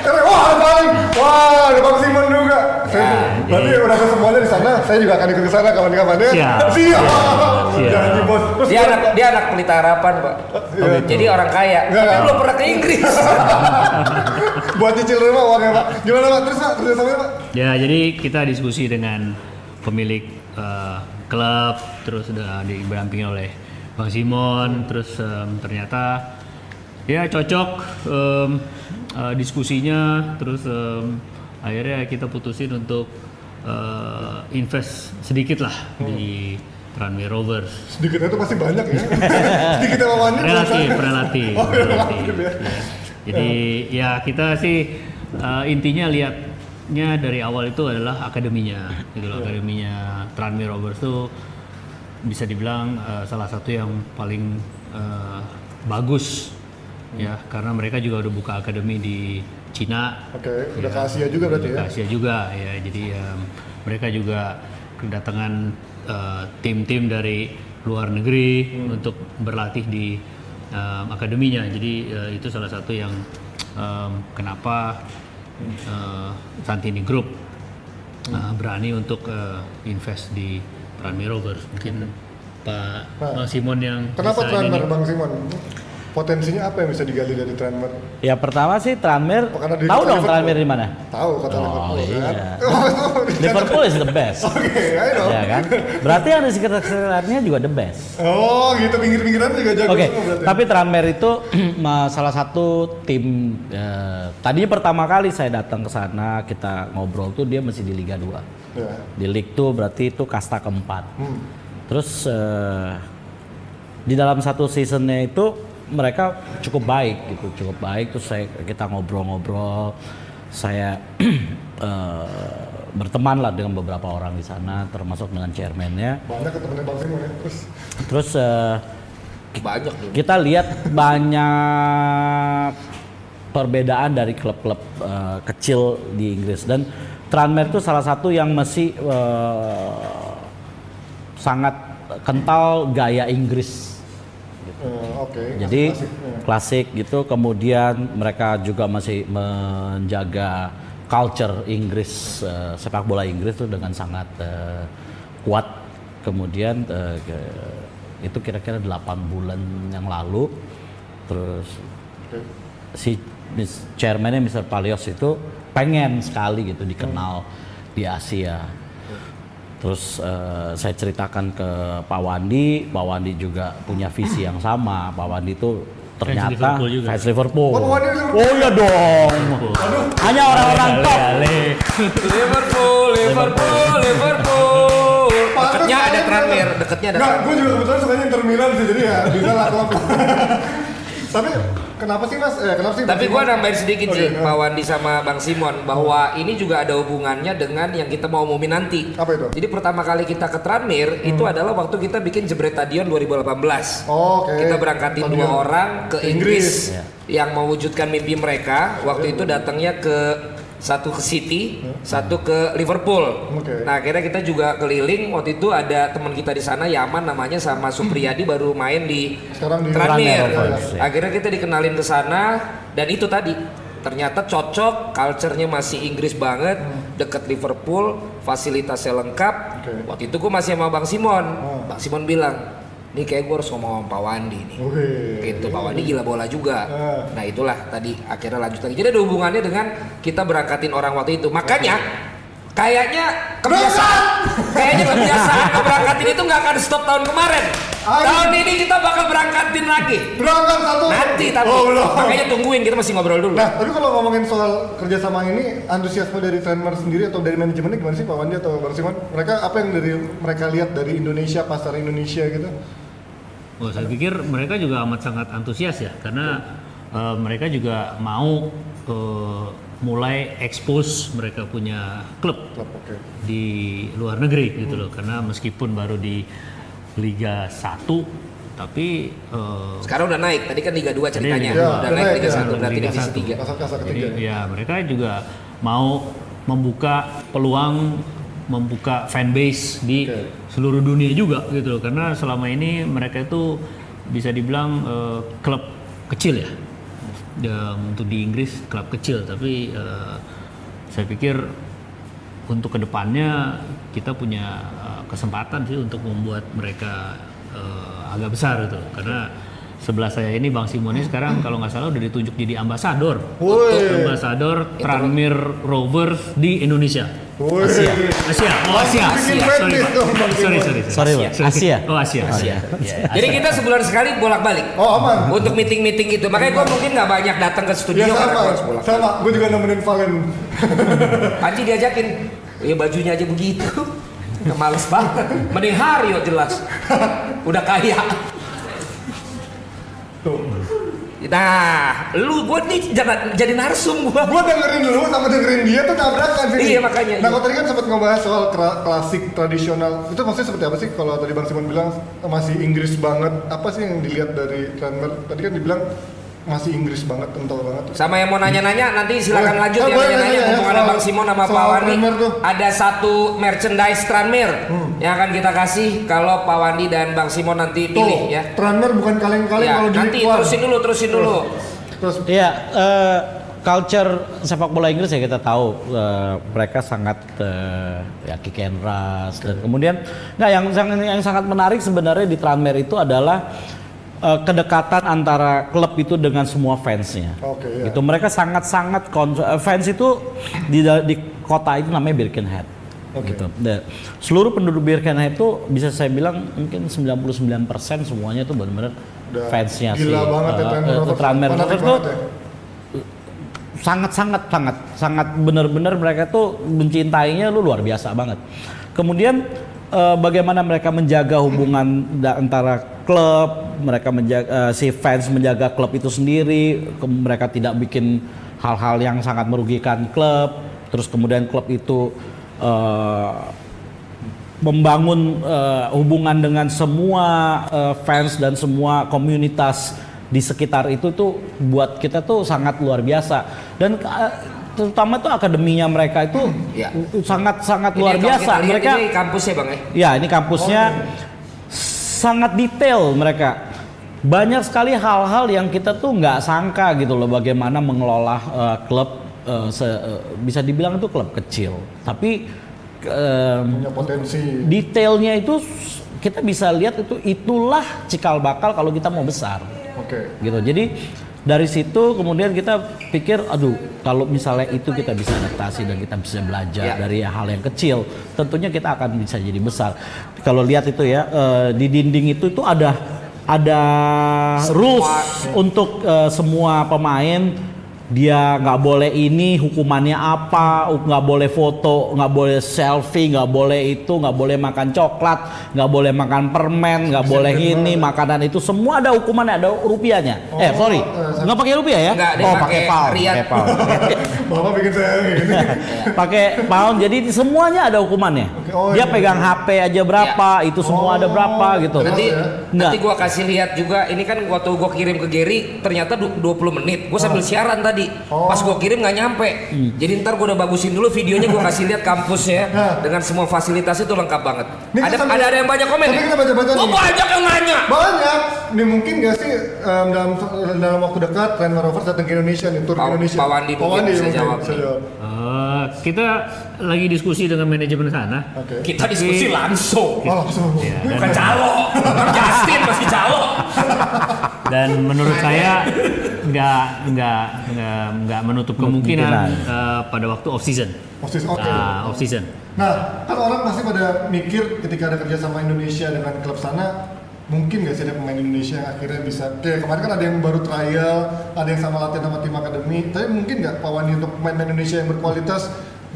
Keren, wah paling, wah ada Bang Simon juga. Saya, ya, berarti ya. Udah semuanya di sana, saya juga akan ikut ke sana kapan-kapan ya. Siap. Siap. Siap. Siap. Dia anak dia anak Pelita Harapan, Pak. Oh, gitu. Jadi orang kaya. Nggak, tapi belum pernah ke Inggris. Buat cicil rumah uangnya, Pak. Gimana, Pak? Terus, Pak, kerjasamanya, Pak? Ya, jadi kita diskusi dengan pemilik uh, klub, terus udah diberdampingin oleh Bang Simon, terus um, ternyata ya cocok um, uh, diskusinya, terus um, akhirnya kita putusin untuk uh, invest sedikit lah hmm. di Tranmere Rovers. Sedikitnya itu pasti banyak ya. Sedikitnya lawannya relatif, relatif. Oh, relatif. relatif ya. Ya. Jadi ya kita sih uh, intinya lihatnya dari awal itu adalah akademinya. Gitu loh, akademinya Tranmere Rovers tuh bisa dibilang uh, salah satu yang paling uh, bagus hmm. ya karena mereka juga udah buka akademi di Cina, okay, udah ya, ke Asia juga berarti ya? Ke Asia juga ya, jadi um, mereka juga kedatangan uh, tim-tim dari luar negeri hmm. untuk berlatih di um, akademinya, jadi uh, itu salah satu yang um, kenapa uh, Santini Group uh, hmm. berani untuk uh, invest di Tranmere Rovers. Mungkin Pak nah, Bang Simon yang kenapa Tranmere Bang Simon? Potensinya apa yang bisa digali dari Tranmere? Ya pertama sih Tranmere, tahu dong Tranmere di mana? Tahu kata oh, Liverpool iya. kan? Liverpool is the best. Oke, okay, I know. Ya kan? Berarti yang di sekitar-sekitarnya juga the best. Oh gitu, pinggir-pinggiran juga jago okay. semua berarti. Tapi Tranmere itu salah satu tim, eh, tadinya pertama kali saya datang ke sana kita ngobrol tuh dia masih di Liga dua. Yeah. Di League dua berarti itu kasta keempat. Hmm. Terus eh, di dalam satu seasonnya itu mereka cukup baik gitu, cukup baik. Terus saya, kita ngobrol-ngobrol, saya uh, berteman lah dengan beberapa orang di sana, termasuk dengan chairman-nya. Banyak ketemunya Bang Simon ya, terus. Terus uh, banyak dulu. Kita lihat banyak perbedaan dari klub-klub uh, kecil di Inggris, dan Tranmere itu salah satu yang masih uh, sangat kental gaya Inggris. Gitu. Uh, okay. Jadi klasik, klasik gitu. Kemudian mereka juga masih menjaga culture Inggris, uh, sepak bola Inggris itu dengan sangat uh, kuat. Kemudian uh, ke, itu kira-kira delapan bulan yang lalu, terus okay. si chairman-nya mister Palios itu pengen sekali gitu dikenal hmm. di Asia. Terus uh, saya ceritakan ke Pak Wandi, Pak Wandi juga punya visi yang sama. Pak Wandi itu ternyata fans Liverpool. Oh, oh ya dong. Hanya orang-orang top. Liverpool, Liverpool, Liverpool. Dekatnya ada Tranmere, dekatnya ada. Nah, gue juga kebetulan sukanya Inter Milan sih, jadi ya bisa lah klub. Tapi kenapa sih Mas? Eh, kenapa sih? Tapi gue nambahin sedikit sih, Pak Wandi sama Bang Simon, bahwa ini juga ada hubungannya dengan yang kita mau umumin nanti. Apa itu? Jadi pertama kali kita ke Tranmere hmm. itu adalah waktu kita bikin Jebret Stadion dua ribu delapan belas. Oh, okay. Kita berangkatin Tadion. dua orang ke Inggris, Inggris. Yeah. Yang mewujudkan mimpi mereka. Waktu yeah. itu datangnya ke satu ke City, yeah. satu ke Liverpool. Okay. Nah akhirnya kita juga keliling. Waktu itu ada teman kita di sana, Yaman namanya, sama Supriyadi baru main di Tranmere. Akhirnya kita dikenalin ke sana, dan itu tadi ternyata cocok, culture-nya masih Inggris banget, hmm. deket Liverpool, fasilitasnya lengkap. Okay. Waktu itu gue masih sama Bang Simon. Hmm. Bang Simon bilang, ini kayak gue harus ngomong sama Pak Wandi nih. Okay. Gitu, Pak Wandi gila bola juga. Uh. Nah itulah tadi akhirnya lanjut lagi. Jadi ada hubungannya dengan kita berangkatin orang waktu itu. Makanya kayaknya kebiasaan, kayaknya kebiasaan berangkatin itu nggak akan stop tahun kemarin. Aduh. Tahun ini kita bakal berangkatin lagi. Berangkat satu. Nanti tapi oh, makanya tungguin, kita masih ngobrol dulu. Nah tapi kalau ngomongin soal kerjasama ini, antusiasme dari Tranmere sendiri atau dari manajemennya gimana sih Pak Wandi atau Bang Simon? Mereka apa yang dari mereka lihat dari Indonesia, pasar Indonesia gitu? Oh, saya pikir mereka juga amat sangat antusias ya, karena uh, mereka juga mau uh, mulai expose mereka punya klub okay. di luar negeri hmm. gitu loh, karena meskipun baru di Liga satu tapi uh, sekarang udah naik, tadi kan Liga dua ceritanya, ya, udah naik Liga satu, berarti Divisi tiga. Jadi ya mereka juga mau membuka peluang, membuka fanbase di okay. seluruh dunia juga gitu loh, karena selama ini mereka itu bisa dibilang uh, klub kecil ya, um, untuk di Inggris klub kecil, tapi uh, saya pikir untuk kedepannya kita punya uh, kesempatan sih untuk membuat mereka uh, agak besar gitu loh, karena sebelah saya ini Bang Simon ini sekarang kalau nggak salah udah ditunjuk jadi ambasador. Untuk ambasador Tranmere Rovers di Indonesia. Woy. Asia. Asia. Oh Asia. Asia. Sorry, sorry, sorry. Sorry, Asia. Asia. Oh Asia. Asia. Asia. Jadi kita sebulan sekali bolak-balik. Oh, aman. Untuk meeting-meeting gitu. Makanya gua mungkin nggak banyak datang ke studio ya, karena harus bolak-balik. Sama, gua juga nemenin Valen. Panji diajakin. Ya bajunya aja begitu. Males banget. Mending Hario jelas. Udah kaya. Nah, lu gue nih jangan jadi narsum gue. Gue dengerin lu sama dengerin dia tuh tabrakan sih. Iya makanya. Nah, kalau tadi kan sempat ngebahas soal klasik tradisional, itu maksudnya seperti apa sih? Kalau tadi Bang Simon bilang masih Inggris banget, apa sih yang dilihat dari Tranmere? Tadi kan dibilang masih Inggris banget, kental banget. Sama yang mau nanya-nanya nanti silakan lanjut oh, yang nanya-nanya mumpung ada Bang Simon sama Pak Wandi. Ada satu merchandise Tranmere hmm. yang akan kita kasih kalau Pak Wandi dan Bang Simon nanti pilih tuh, ya. Tranmere bukan kaleng-kaleng ya, kalau di nanti keluar. terusin dulu, terusin dulu. Terus iya, uh, culture sepak bola Inggris ya kita tahu uh, mereka sangat uh, ya kick and rush okay. dan kemudian nah yang, yang yang sangat menarik sebenarnya di Tranmere itu adalah Uh, kedekatan antara klub itu dengan semua fansnya, okay, yeah. itu mereka sangat-sangat kon- fans itu di, di kota itu namanya Birkenhead, okay. gitu. Dan seluruh penduduk Birkenhead itu bisa saya bilang mungkin sembilan puluh sembilan persen semuanya itu benar-benar fansnya sih. Gila banget uh, ya, Tranmere Rovers itu sangat-sangat sangat sangat benar-benar mereka tuh mencintainya lu luar biasa banget. Kemudian uh, bagaimana mereka menjaga hubungan da- antara klub mereka menjaga, uh, si fans menjaga klub itu sendiri, ke, mereka tidak bikin hal-hal yang sangat merugikan klub, terus kemudian klub itu uh, membangun uh, hubungan dengan semua uh, fans dan semua komunitas di sekitar itu tuh buat kita tuh sangat luar biasa. Dan uh, terutama tuh akademinya mereka itu ya. sangat sangat ini luar biasa. Kita, mereka ini kampusnya bang ya? Ya ini kampusnya oh. sangat detail mereka. Banyak sekali hal-hal yang kita tuh nggak sangka gitu loh, bagaimana mengelola uh, klub uh, se, uh, bisa dibilang itu klub kecil tapi um, punya potensi. Detailnya itu kita bisa lihat itu itulah cikal bakal kalau kita mau besar. Oke. Okay. Gitu. Jadi dari situ kemudian kita pikir, aduh kalau misalnya itu kita bisa adaptasi dan kita bisa belajar ya. dari hal yang kecil, tentunya kita akan bisa jadi besar. Kalau lihat itu ya uh, di dinding itu itu ada ada semua. rules untuk uh, semua pemain. Dia nggak boleh ini, hukumannya apa, nggak boleh foto, nggak boleh selfie, nggak boleh itu, nggak boleh makan coklat, nggak boleh makan permen, nggak boleh ini makanan itu, semua ada hukumannya, ada rupiahnya. Oh, eh sorry, nggak pakai rupiah ya? Enggak, oh pakai pound, pakai pound. Bapak bikin saya ini. Pakai pound, jadi semuanya ada hukumannya. Oh, dia iya. pegang H P aja berapa, iya. itu semua oh, ada berapa gitu. Nanti, nanti gue kasih lihat juga, ini kan waktu gue kirim ke Gary, ternyata dua puluh menit, gue sambil oh. siaran tadi. Oh. Pas gue kirim nggak nyampe, hmm. jadi ntar gue udah bagusin dulu videonya, gue kasih lihat kampusnya dengan semua fasilitas itu lengkap banget. Ada, sambil, ada ada yang banyak komen ya? Kita baca-baca oh, banyak yang nanya. Banyak. Ini mungkin nggak sih um, dalam dalam waktu dekat Tranmere Rovers datang ke Indonesia nih, tur pa- Indonesia. Pak Wandi mungkin bisa mungkin, jawab. Bisa jawab. Uh, kita lagi diskusi dengan manajemen sana. Okay. Kita diskusi Tapi, langsung. Oh, langsung. Ya, bukan calok, bukan Justin masih calok. Dan menurut saya nggak nggak nggak menutup kemungkinan uh, pada waktu off season. Off season. Okay. Uh, off season. Nah, kan orang pasti pada mikir ketika ada kerja sama Indonesia dengan klub sana, mungkin nggak sih ada pemain Indonesia yang akhirnya bisa? Oke, kemarin kan ada yang baru trial, ada yang sama latihan sama tim akademi. Tapi mungkin nggak Pak Wandi untuk pemain Indonesia yang berkualitas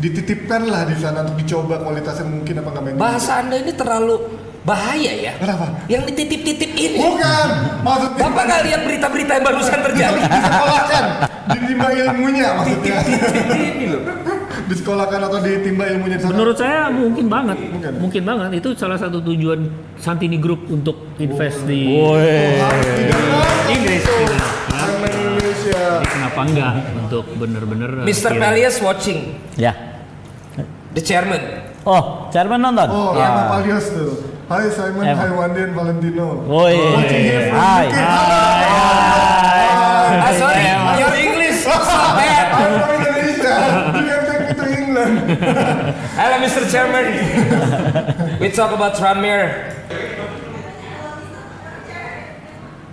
dititipkan lah di sana untuk dicoba kualitasnya mungkin apa nggak? Bahasa Anda ini terlalu bahaya ya. Kenapa? Yang dititip-titip ini. Bukan. Maksudnya Bapak nggak lihat berita-berita yang barusan terjadi? Disekolahkan. Ditimba ilmunya maksudnya. Ini loh. Disekolahkan atau ditimba ilmunya di sana. Menurut saya mungkin banget. Mungkin, mungkin banget. Itu salah satu tujuan Santini Group untuk invest oh. di oh, Inggris. Pemain Indonesia. Kenapa enggak untuk benar-benar mister Pelias watching. Ya. Yeah. The chairman. Oh, chairman nonton. Oh, Pak Pelias tuh. Hai Simon, Eman. Hai Wandi dan Valentino. Oh iya. Hai. Hai. Sorry, your English so bad. I'm from Indonesia. You can take me to England. Hello mister Chairman. We talk about Tranmere.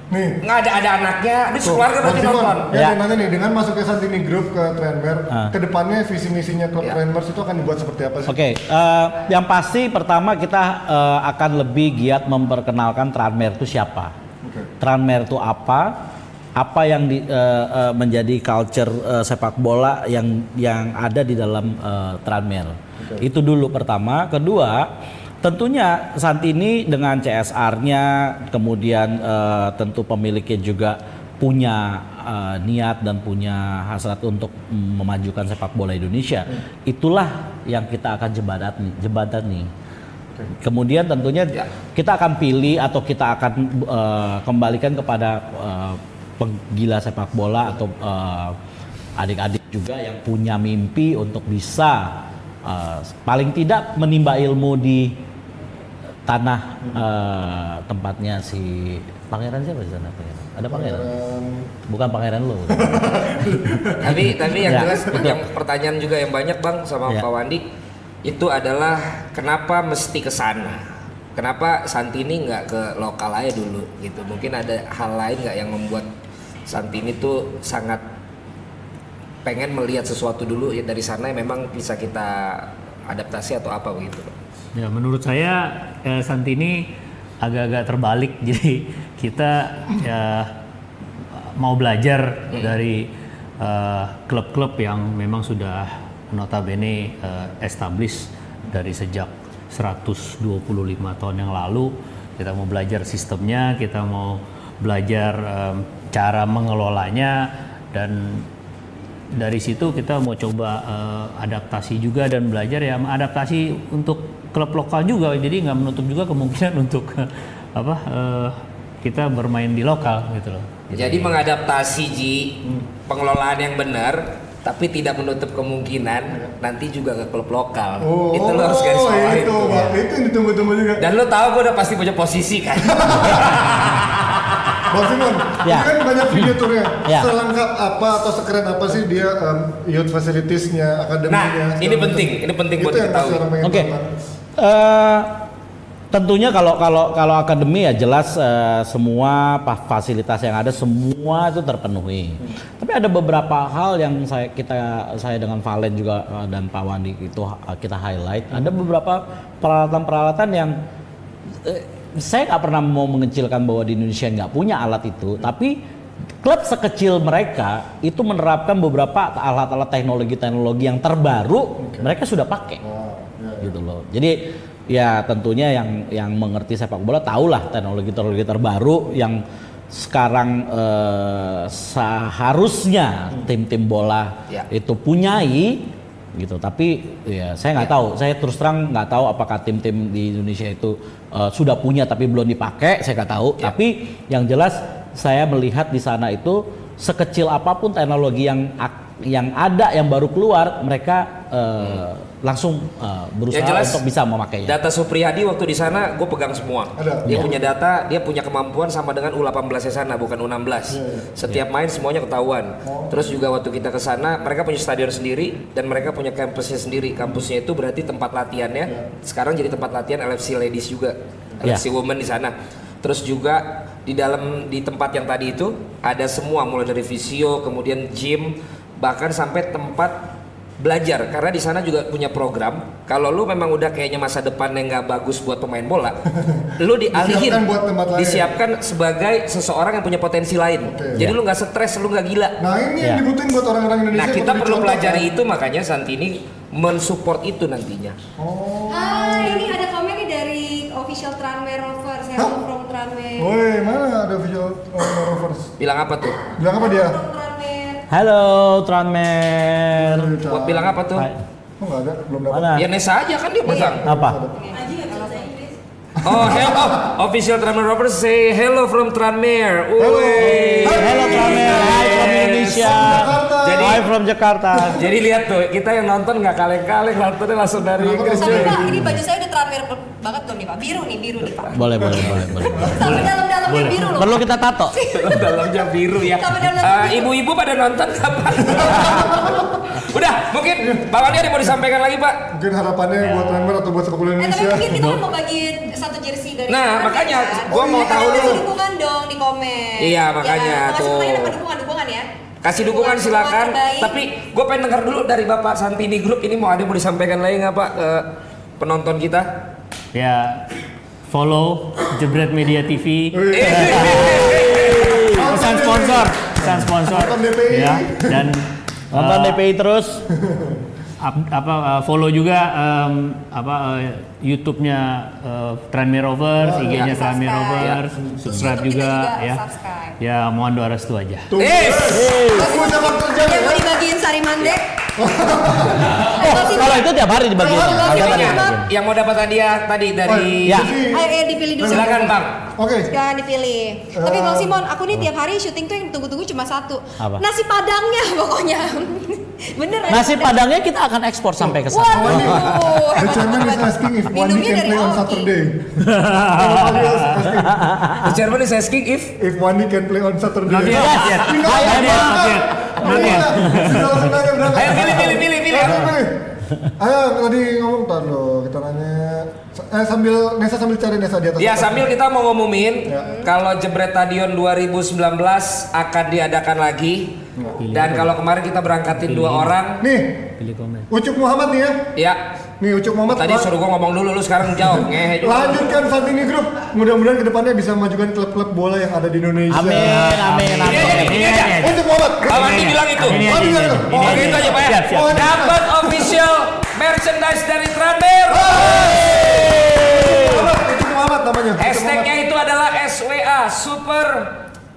Nih, nggak ada ada anaknya, habis keluarga pasti nonton. Ya, ya. Nih, dengan masuknya Santini Group ke Tranmere, ah. kedepannya visi misinya klub ya. Tranmere itu akan dibuat seperti apa sih? Oke, okay. uh, yang pasti pertama kita uh, akan lebih giat memperkenalkan Tranmere itu siapa, okay. Tranmere itu apa, apa yang di, uh, uh, menjadi culture uh, sepak bola yang yang ada di dalam uh, Tranmere. Okay. Itu dulu pertama, kedua. Tentunya Santini dengan C S R-nya, kemudian uh, tentu pemiliknya juga punya uh, niat dan punya hasrat untuk memajukan sepak bola Indonesia. Itulah yang kita akan jembatani. jembatani. Kemudian tentunya kita akan pilih atau kita akan uh, kembalikan kepada uh, penggila sepak bola atau uh, adik-adik juga yang punya mimpi untuk bisa uh, paling tidak menimba ilmu di tanah uh, tempatnya si pangeran siapa di sana pangeran? Ada pangeran? Bukan pangeran lo. tapi tapi yang ya, jelas betul. Yang pertanyaan juga yang banyak bang sama ya. Pak Wandi itu adalah kenapa mesti ke sana? Kenapa Santini nggak ke lokal aja dulu gitu? Mungkin ada hal lain nggak yang membuat Santini tuh sangat pengen melihat sesuatu dulu ya dari sana yang memang bisa kita adaptasi atau apa begitu? Ya menurut saya ya, Santini agak-agak terbalik, jadi kita ya, mau belajar dari uh, klub-klub yang memang sudah notabene uh, established dari sejak seratus dua puluh lima tahun yang lalu. Kita mau belajar sistemnya, kita mau belajar um, cara mengelolanya dan dari situ kita mau coba uh, adaptasi juga dan belajar ya, adaptasi untuk klub lokal juga, jadi nggak menutup juga kemungkinan untuk apa uh, kita bermain di lokal gitu loh. Jadi, jadi mengadaptasi Ji, pengelolaan yang benar tapi tidak menutup kemungkinan nanti juga ke klub lokal. Oh, itu lo harus garis bawah itu. Itu, ya. Itu yang ditunggu-tunggu juga. Dan lo tahu gue udah pasti punya posisi kan. Bang Simon, ya. Kan banyak video tournya. Ya. Selengkap apa atau sekeren apa sih dia um, youth facilities-nya, akademinya. Nah, ini penting, ini penting buat kita tahu. Oke. Tentunya kalau kalau kalau akademi ya jelas uh, semua fasilitas yang ada semua itu terpenuhi. Hmm. Tapi ada beberapa hal yang saya kita saya dengan Valen juga uh, dan Pak Wandi itu uh, kita highlight. Hmm. Ada beberapa peralatan-peralatan yang uh, saya nggak pernah mau mengecilkan bahwa di Indonesia nggak punya alat itu, hmm. tapi klub sekecil mereka itu menerapkan beberapa alat-alat teknologi-teknologi yang terbaru, okay. mereka sudah pakai. Oh, yeah, yeah. Gitu loh. Jadi ya tentunya yang yang mengerti sepak bola tahulah teknologi-teknologi terbaru yang sekarang eh, seharusnya tim-tim bola ya. Itu punyai gitu. Tapi ya saya nggak ya. Tahu, saya terus terang nggak tahu apakah tim-tim di Indonesia itu eh, sudah punya tapi belum dipakai, saya nggak tahu. Ya. Tapi yang jelas saya melihat di sana itu sekecil apapun teknologi yang yang ada yang baru keluar mereka eh, hmm. langsung uh, berusaha ya jelas, untuk bisa memakainya. Data Supriyadi waktu di sana gue pegang semua. Ada. Dia yeah. punya data, dia punya kemampuan sama dengan U eighteen di sana, bukan U enam belas. Yeah. Setiap yeah. main semuanya ketahuan. Oh. Terus juga waktu kita ke sana, mereka punya stadion sendiri dan mereka punya kampusnya sendiri. Kampusnya itu berarti tempat latihannya. Yeah. Sekarang jadi tempat latihan L F C Ladies juga, L F C yeah. Women di sana. Terus juga di dalam di tempat yang tadi itu ada semua, mulai dari fisio, kemudian gym, bahkan sampai tempat belajar, karena di sana juga punya program. Kalau lu memang udah kayaknya masa depan yang nggak bagus buat pemain bola, lu dialihin, disiapkan, disiapkan sebagai seseorang yang punya potensi lain. Okay. Jadi yeah. lu nggak stres, lu nggak gila. Nah ini yeah. yang dibutuhin buat orang-orang Indonesia. Nah kita perlu pelajari kan? Itu, makanya Santini mensupport itu nantinya. Oh. Ah, ini ada komen nih dari official Tranmere Rovers. Hello from Tranmere. Woi, mana ada official Tranmere Rovers? Bilang apa tuh? Bilang apa dia? Halo Tranmere. Buat bilang apa tuh? Oh, enggak ada, belum dapat. Ya Nesa aja kan dia pasang. Apa? Oh, hello. Official Tranmere Rovers say hello from Tranmere. Hello. Hello Tranmere. Hi from Indonesia. Jadi hi from Jakarta. Jadi lihat tuh, kita yang nonton enggak kaleng-kaleng, nontonnya langsung dari Inggris. Tapi Pak, ini baju saya udah Tranmere banget dong nih Pak. Biru nih, biru nih Pak. Boleh, boleh, boleh, boleh. Sampai dalam-dalamnya biru loh. Perlu kita tato. Dalamnya biru ya. Uh, ibu-ibu pada nonton kapan? Udah, mungkin Pak Wandi ada mau disampaikan lagi Pak? Mungkin harapannya buat Tranmere atau buat sepak bola Indonesia. Eh, tapi mungkin kita kan mau bagi satu jersey dari. Nah, makanya gua mau tahu dulu. Dukungan dong di komen. Iya, makanya tuh. Dukungan ya. Kasih dukungan silakan. Tapi gue pengen dengar dulu dari Bapak Santini Group ini, mau ada mau disampaikan lagi nggak Pak ke penonton kita? Ya, follow Jebret Media T V. Pesan sponsor, pesan sponsor. Ya, dan nonton D P I terus. Apa follow juga um, apa uh, YouTube-nya uh, Tranmere Rovers, oh, I G-nya ya, Tranmere Rovers, ya. Subscribe YouTube juga, juga ya. Subscribe. Ya, mohon doa restu aja. Tuh. Eh, aku dapat kerja. Yang mau dibagiin sari mandek. Oh, kalau itu tiap hari dibagiin. Oh, yang mau dapat hadiah tadi dari ya. Ayo dipilih dulu. Silakan, Bang. Oke. Okay. Jangan dipilih. Uh, Tapi Bang Simon, aku nih tiap hari syuting tuh yang tunggu-tunggu cuma satu. Apa? Nasi padangnya pokoknya. Bener. Nasi padang. Padangnya kita akan ekspor sampai ke sana. Waduh. The chairman is asking if Wandi can play on Saturday. The chairman is asking if if Wandi can play on Saturday. Oke. Ayo dia. Oke. Ayo pilih pilih pilih pilih. Ayo tadi ngomong tar lo, kita nanya. Eh, sambil Nesa sambil cari Nesa di atas. Ya, sambil kita mau ngumumin ya. Kalau Jebret Stadion dua ribu sembilan belas akan diadakan lagi. Pilih dan pilih. Kalau kemarin kita berangkatin pilih. Dua orang. Nih. Pilih komen. Ucup Muhammad nih ya. Iya. Nih Ucup Muhammad. Tadi suruh gua ngomong dulu, lu sekarang jauh. Ngehe juga. Lanjutkan Santini Group. Mudah-mudahan kedepannya bisa memajukan klub-klub bola yang ada di Indonesia. Amin. Amin. Amin. Ini aja. Ucup Muhammad. Aman bilang itu. Oh, bilang itu. Oh, gitu aja Pak ya. Dapat official merchandise dari Tranmere. Hashtagnya itu adalah S W A Super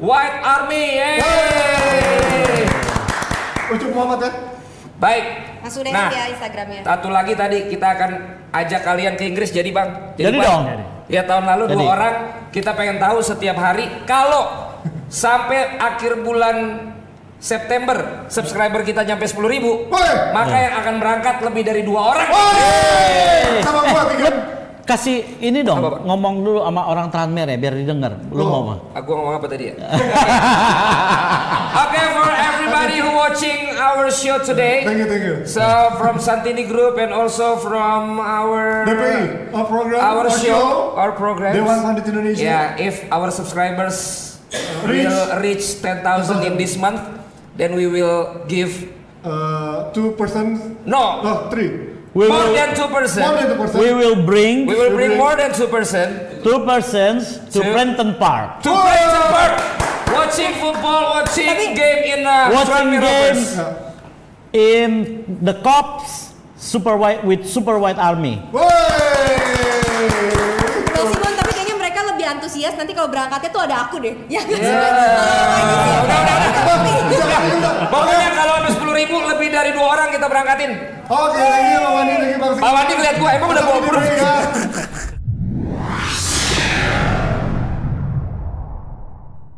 White Army. Yeay. Ucup Muhammad ya. Baik. Langsung deh nah, ya Instagramnya. Satu lagi tadi kita akan ajak kalian ke Inggris jadi bang. Jadi, jadi bang, dong. Ya tahun lalu jadi. dua orang kita pengen tahu setiap hari kalau sampai akhir bulan September subscriber kita nyampe sepuluh ribu, maka yang akan berangkat lebih dari dua orang. Hey. Sama gua eh, tiga. Kasih ini dong, apa, ngomong dulu sama orang Tranmere ya biar didengar. Lu ngomong. Aku ngomong apa tadi ya? Okay, for everybody who watching our show today. Thank you, thank you. So from Santini Group and also from our D P I, our program, our, our show, show, our program. Dewan Paranormal Indonesia. Yeah, if our subscribers reach, will reach ten thousand in this month. Then we will give uh, two percent. No, no, three. We more will, than two percent. More than two percent. We will bring. We will bring, bring more than two percent. Two percent to, to Prenton Park. To oh! Prenton Park. Watching football, watching Tapi, game in uh, watching game in the cops super white with super white army. Antusias nanti kalau berangkatnya tuh ada aku deh. Ya kan? Pokoknya kalau habis sepuluh ribu lebih dari dua orang kita berangkatin. Oke, lagi Pak Wandi lagi Bang. Pak Wandi lihat gua emang udah bawa burung.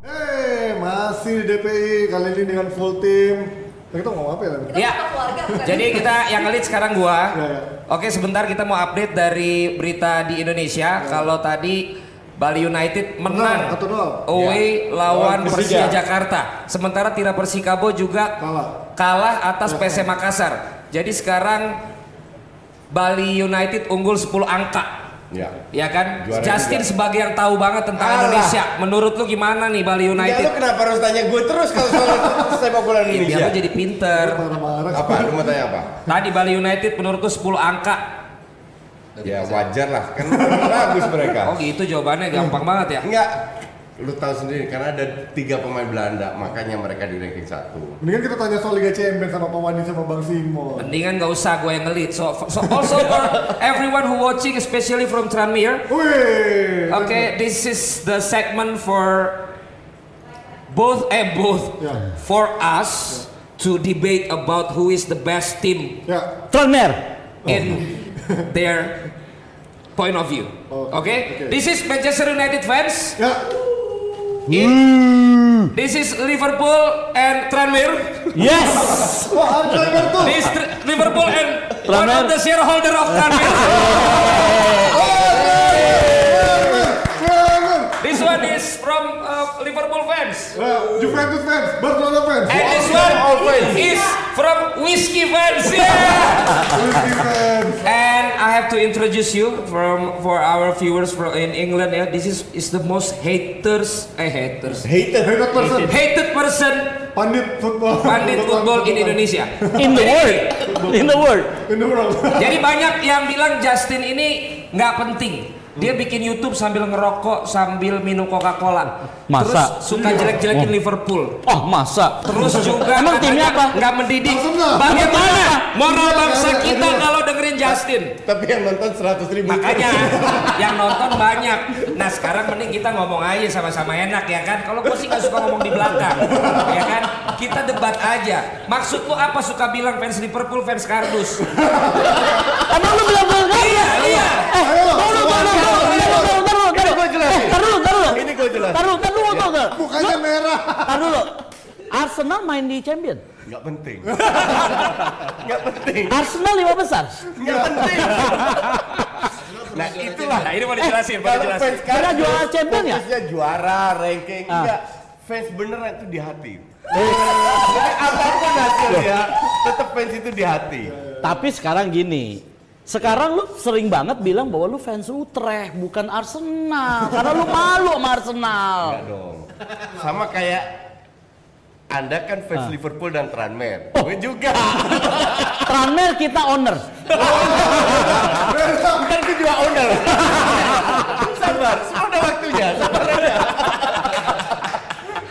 Eh, masih di D P I kali ini dengan full team. Kita ngomong apa ya? Iya. Jadi kita yang ngelit sekarang gua. Oke, sebentar kita mau update dari berita di Indonesia. Kalau tadi Bali United menang away ya. lawan Persija Jakarta. Sementara Tira Persikabo juga kalah, kalah atas P S Makassar. Jadi sekarang Bali United unggul sepuluh angka. Ya, ya kan? Juara Justin juga. Sebagai yang tahu banget tentang Alah. Indonesia, menurut lu gimana nih Bali United? Ya lu kenapa harus tanya gue terus kalau soal sepak bola Indonesia? Biar lu jadi pinter. Apa? Lu mau tanya apa? Tadi Bali United menurut lu sepuluh angka. Ya wajar lah, kan bagus mereka. Oh gitu jawabannya gampang banget ya? Enggak, lu tahu sendiri karena ada tiga pemain Belanda, makanya mereka di ranking satu. Mendingan kita tanya soal Liga Champions sama Pak Wandi sama Bang Simo. Mendingan nggak usah gue yang ngelit. So, so also for everyone who watching, especially from Tranmere. Oke, okay, this is the segment for both eh both yeah. for us yeah. to debate about who is the best team. Yeah. Tranmere. In oh. their point of view. Okay. Okay? Okay. This is Manchester United fans. Yeah. In, this is Liverpool and Tranmere. Yes. This tr- Liverpool and Tranmere. One of the shareholder of Tranmere. This one is from uh, Liverpool fans. Uh, Juventus fans, Barcelona fans. And this one is from Whiskey fans. Yeah. And I have to introduce you from for our viewers from in England. Yeah, this is is the most haters, eh haters. Hated, hated person. Hated person. Pandit football. Pandit football in Indonesia. In the world. In the world. In the world. Jadi banyak yang bilang Justin ini nggak penting. Dia bikin YouTube sambil ngerokok, sambil minum Coca-Cola. Masa? Terus suka jelek-jelekin oh. Liverpool. Oh, masa? Terus juga emang timnya apa? Gak mendidik. Bagaimana moral bangsa kita kalau dengerin Justin? Tapi yang nonton seratus ribu. Makanya yang nonton banyak. Nah, sekarang mending kita ngomong aja sama-sama enak ya kan? Kalau gue sih gak suka ngomong di belakang. Ya kan? Kita debat aja. Maksud lu apa suka bilang fans Liverpool, fans kardus? Emang lu bilang belakang? Iya, iya. Eh, mau lu bilang ini gue jelas. Taruh, taruh dulu apa enggak? Mukanya merah. Taruh dulu. Arsenal main di Champion. Enggak penting. Enggak penting. Arsenal lima besar. Enggak penting. Nah, itulah. Nah, ini mau dijelasin, mau dijelasin. Karena juara Champion ya? Maksudnya juara, ranking enggak. Fans beneran itu di hati. Jadi apapun hasilnya, tetap fans itu di hati. Tapi sekarang gini, sekarang lu sering banget bilang bahwa lu fans Utrecht bukan Arsenal karena lu malu sama Arsenal. Enggak dong. Sama kayak Anda kan fans ah. Liverpool dan Tranmere. Gue oh. juga. Tranmere kita owner. Kan gue juga owner. Sabar, sudah waktunya. Sabar aja.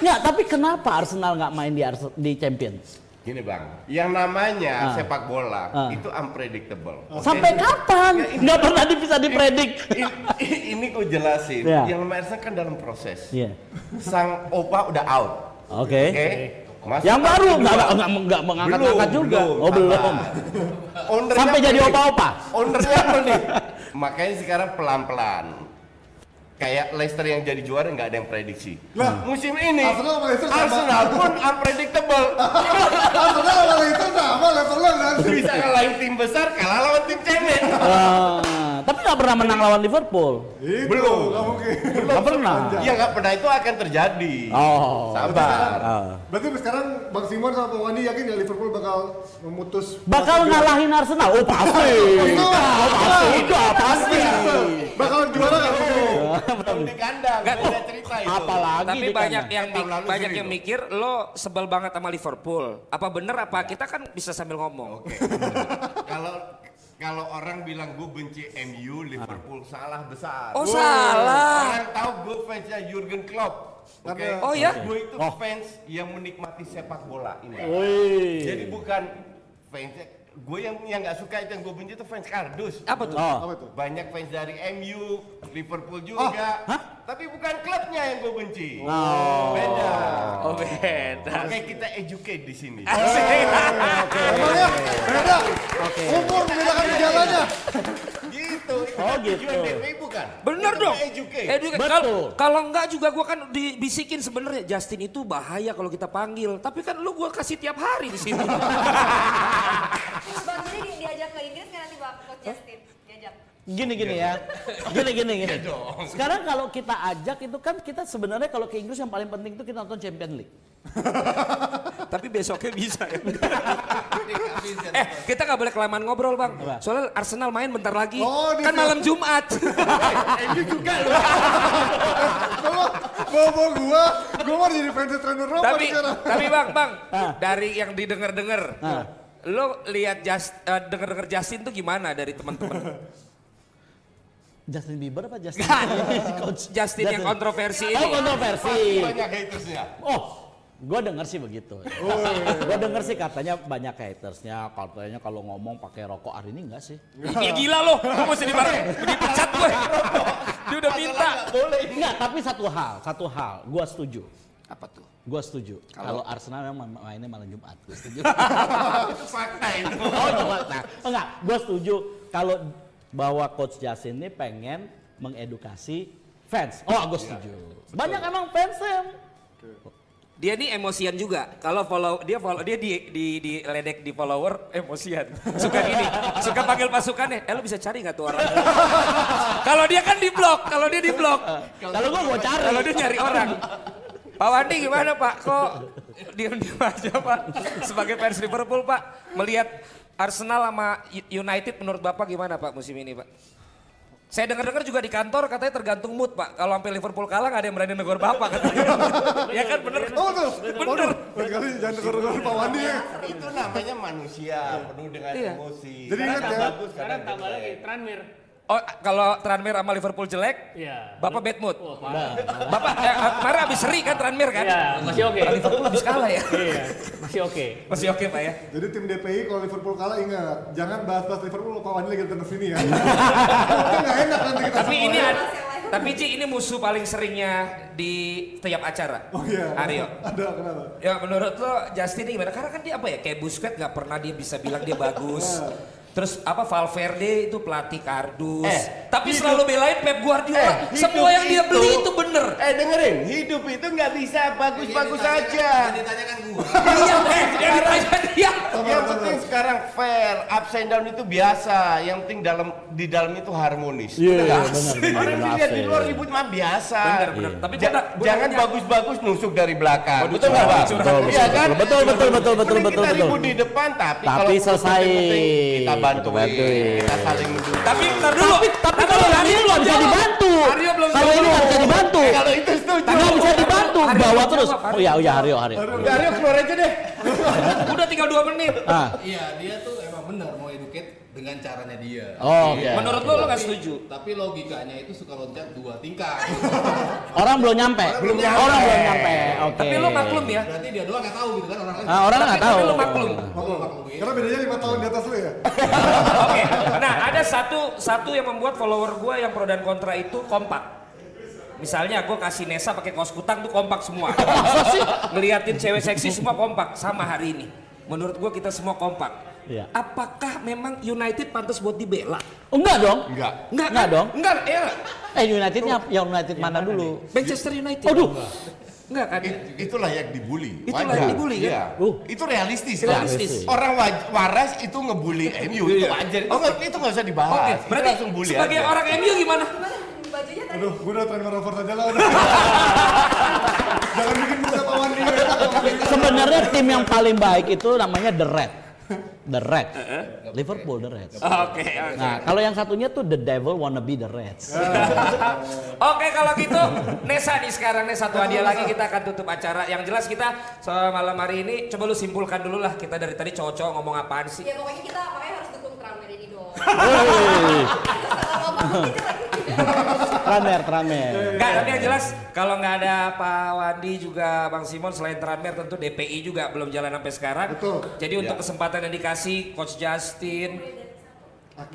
Enggak, tapi kenapa Arsenal enggak main di Ars- di Champions? Gini bang, yang namanya ah. sepak bola ah. itu unpredictable. Okay. Sampai kapan? Ya, ini, Nggak pernah bisa dipredik. Ini, ini, ini gue jelasin, yeah. yang namanya kan dalam proses. Yeah. Sang opa udah out. Oke. Okay. Okay. Mas, yang baru nggak mengangkat-angkat juga. Belum, oh belum. Sampai jadi opa-opa. Ownernya apa nih? Makanya sekarang pelan-pelan. Kayak Leicester yang jadi juara nggak ada yang prediksi. Nah, musim ini Arsenal, Arsenal pun unpredictable. Arsenal sama Leicester sama levelnya nanti. Bisa ngalahin tim besar, kalah lawan tim cemen. Uh, tapi nggak pernah menang lawan Liverpool. Itu, belum, nggak mungkin. Nggak pernah. Iya nggak pernah, itu akan terjadi. Oh, sabar. Uh. Berarti sekarang Bang Simon sama Bang Wandi yakin ya Liverpool bakal memutus. Bakal ngalahin Arsenal? Oh pasti. Oh pasti. Itu pasti. Bakal juara nggak? Di kandang, gak, beda cerita itu. Apalagi tapi banyak yang mik- banyak yang mikir lo sebel banget sama Liverpool. Apa bener apa kita kan bisa sambil ngomong. Oke. Kalau kalau orang bilang gue benci M U, Liverpool salah besar. Oh, wow. Salah. Orang tahu gue fansnya Jurgen Klopp. Oke. Okay. Oh ya, gue itu oh. fans yang menikmati sepak bola ini. Wey. Jadi bukan fansnya. Gue yang yang nggak suka itu yang gue benci itu fans kardus. Apa tuh? Oh. Apa tuh? Banyak fans dari M U, Liverpool juga. Oh. Tapi bukan klubnya yang gue benci. Oh. Beda. Oh beda. Makanya kita educate di sini. Oh. Oke. Okay. Beda. Beda. Okay. Umur membedakan gejalanya. Gitu. Oh gitu. Jualan bukan. Bener dong. Educate. Educate. Betul. Kalau enggak juga gue kan dibisikin sebenarnya Justin itu bahaya kalau kita panggil. Tapi kan lu gue kasih tiap hari di sini. Bang, jadi di, diajak ke Inggris kan nanti Bang Coach Justin diajak. Gini gini ya. Gini gini gini. Sekarang kalau kita ajak itu kan kita sebenarnya kalau ke Inggris yang paling penting itu kita nonton Champions League. Tapi besoknya bisa ya. Eh, kita nggak boleh kelamaan ngobrol, Bang. Soalnya Arsenal main bentar lagi. Oh, kan malam Jumat. Ini juga loh. Bobo gua, gua mau jadi fans trainer Roma. Tapi tapi Bang, Bang, dari yang didengar-dengar. Lo lihat just, uh, denger-denger Justin tuh gimana dari teman-teman? Justin Bieber apa Justin? Coach Justin, Justin yang kontroversi ini. Oh kontroversi. Banyak hatersnya. Oh, gue denger sih begitu. Gue denger sih katanya banyak hatersnya. Katanya kalau ngomong pakai rokok hari ini enggak sih? Iya gila lo, gue mesti dibareng, dipecat gue. Dia udah minta. Boleh. Enggak, tapi satu hal, satu hal, gue setuju. Apa tuh? Gue setuju. Kalau Arsenal memang mainnya malam Jumat, gue setuju. Itu fakta itu. Oh, itu fakta. Enggak, gue setuju kalau bahwa Coach Justin ini pengen mengedukasi fans. Oh, gue setuju. Ya, banyak emang fansnya. Dia ini emosian juga. Kalau follow dia follow dia di di di ledek di follower emosian. Suka gini, suka panggil pasukannya. Eh lu bisa cari nggak tuh orang? Kalau dia kan di blok, kalau dia di blok. Kalau gue gue cari. Kalau dia nyari orang. Pak Wandi gimana Pak? Kok diam-diam aja Pak? Sebagai fans Liverpool Pak, melihat Arsenal sama United menurut Bapak gimana Pak musim ini Pak? Saya dengar-dengar juga di kantor katanya tergantung mood Pak. Kalau sampai Liverpool kalah nggak ada yang berani negor Bapak katanya. Ya kan bener? Oh tuh, bener. Berkali jangan negor-negor Pak Wandi. Itu namanya manusia penuh dengan emosi. Jadi ingat ya. Sekarang tambah lagi, Tranmere. Oh, kalau Tranmere sama Liverpool jelek, ya. Bapak bad mood. Oh, marah. Bapak eh, marah abis seri kan Tranmere kan? Ya, masih oke. Okay. Liverpool abis kalah ya? Iya, masih oke. Okay. Masih oke okay, Pak ya? Jadi tim D P I kalau Liverpool kalah ingat, jangan bahas-bahas Liverpool Pak Wandi lagi datang sini ya. Itu nggak enak nanti kita tapi ini ada, tapi Ci ini musuh paling seringnya di tiap acara. Oh iya. Aryo. Ada kenapa? Ya menurut lo Justin ini gimana? Karena kan dia apa ya? Kayak Busquets nggak pernah dia bisa bilang dia bagus. Terus apa Valverde itu pelatih kardus, eh, tapi hidup, selalu belain Pep Guardiola. Eh, semua yang itu, dia beli itu bener. Eh dengerin, hidup itu nggak bisa bagus-bagus ya, aja. Yang ditanyakan gue. Iya, yang ditanyakan dia. Yang penting sekarang fair, ups and down itu biasa. Yang penting dalam di dalam itu harmonis. Iya, benar. Orang dilihat di luar ribut mah biasa. Benar-benar. Tapi jangan bagus-bagus nusuk dari belakang. Betul nggak Pak? Iya kan? Betul, betul, betul, betul, betul. Kita ribut di depan, tapi kalau selesai kita bantuin, kita saling mendukung. Tapi ntar dulu, tapi, tapi kalau Aryo belum bisa dibantu. Kalau ini nggak bisa dibantu. Eh, kalau itu setuju. Nggak bisa dibantu. Aryo, bawa terus. Aryo. Oh iya, iya Aryo, Aryo. Aryo keluar aja deh. Udah tinggal dua menit. Ah. Iya, dia tuh emang benar mau educate dengan caranya dia. Oh, okay. Menurut lo, lo nggak setuju? Tapi logikanya itu suka loncat dua tingkat. Orang belum nyampe. Belum nyampe. Orang belum nyampe. Oke. Tapi lo maklum ya. Berarti dia doang nggak tahu gitu kan orang lain. Nah, orang nggak tahu. Tapi lo maklum. Maklum, maklum. Karena bedanya lima tahun di atas lo ya. Oke. Okay. Nah, ada satu satu yang membuat follower gue yang pro dan kontra itu kompak. Misalnya gue kasih Nesa pakai kaos kutang tuh kompak semua. Ngeliatin cewek seksi semua kompak. Sama hari ini. Menurut gue kita semua kompak. Ya. Apakah memang United pantas buat dibela? Oh, enggak dong. Enggak. Enggak, enggak kan? dong. Enggak. Ya. Eh Unitednya yang United yang mana, mana dulu? Nih? Manchester United. Aduh. Enggak, enggak kan? It, itulah yang dibully. Itulah yang dibully kan? Ya. Uh. Itu realistis. Realistis. Kan? Orang waras itu ngebully M U itu wajar. Oh, enggak, itu enggak usah dibahas. Oke, okay, berarti langsung bully. Sebagai aja. Orang M U gimana? Bajunya tadi. Aduh, gue udah Tranmere Rovers aja lah. Jangan bikin buta pawan nih. Sebenarnya tim yang paling baik itu namanya The Red. The Reds, uh -huh. Liverpool The Reds. Oke. Okay, okay. Nah, kalau yang satunya tuh The Devil Wanna Be The Reds. Oke, kalau gitu Nesa nih sekarang nih satu hadiah lagi, kita akan tutup acara. Yang jelas kita soal malam hari ini, coba lu simpulkan dulu lah, kita dari tadi cowok-cowok ngomong apaan sih? Ya pokoknya kita makanya harus dukung Tranmere ini dong. Tranmere, Tranmere. Enggak, tapi yang jelas kalau nggak ada Pak Wandi juga Bang Simon, selain Tranmere tentu D P I juga belum jalan sampai sekarang. Betul. Jadi ya. Untuk kesempatan yang dikasih Coach Justin,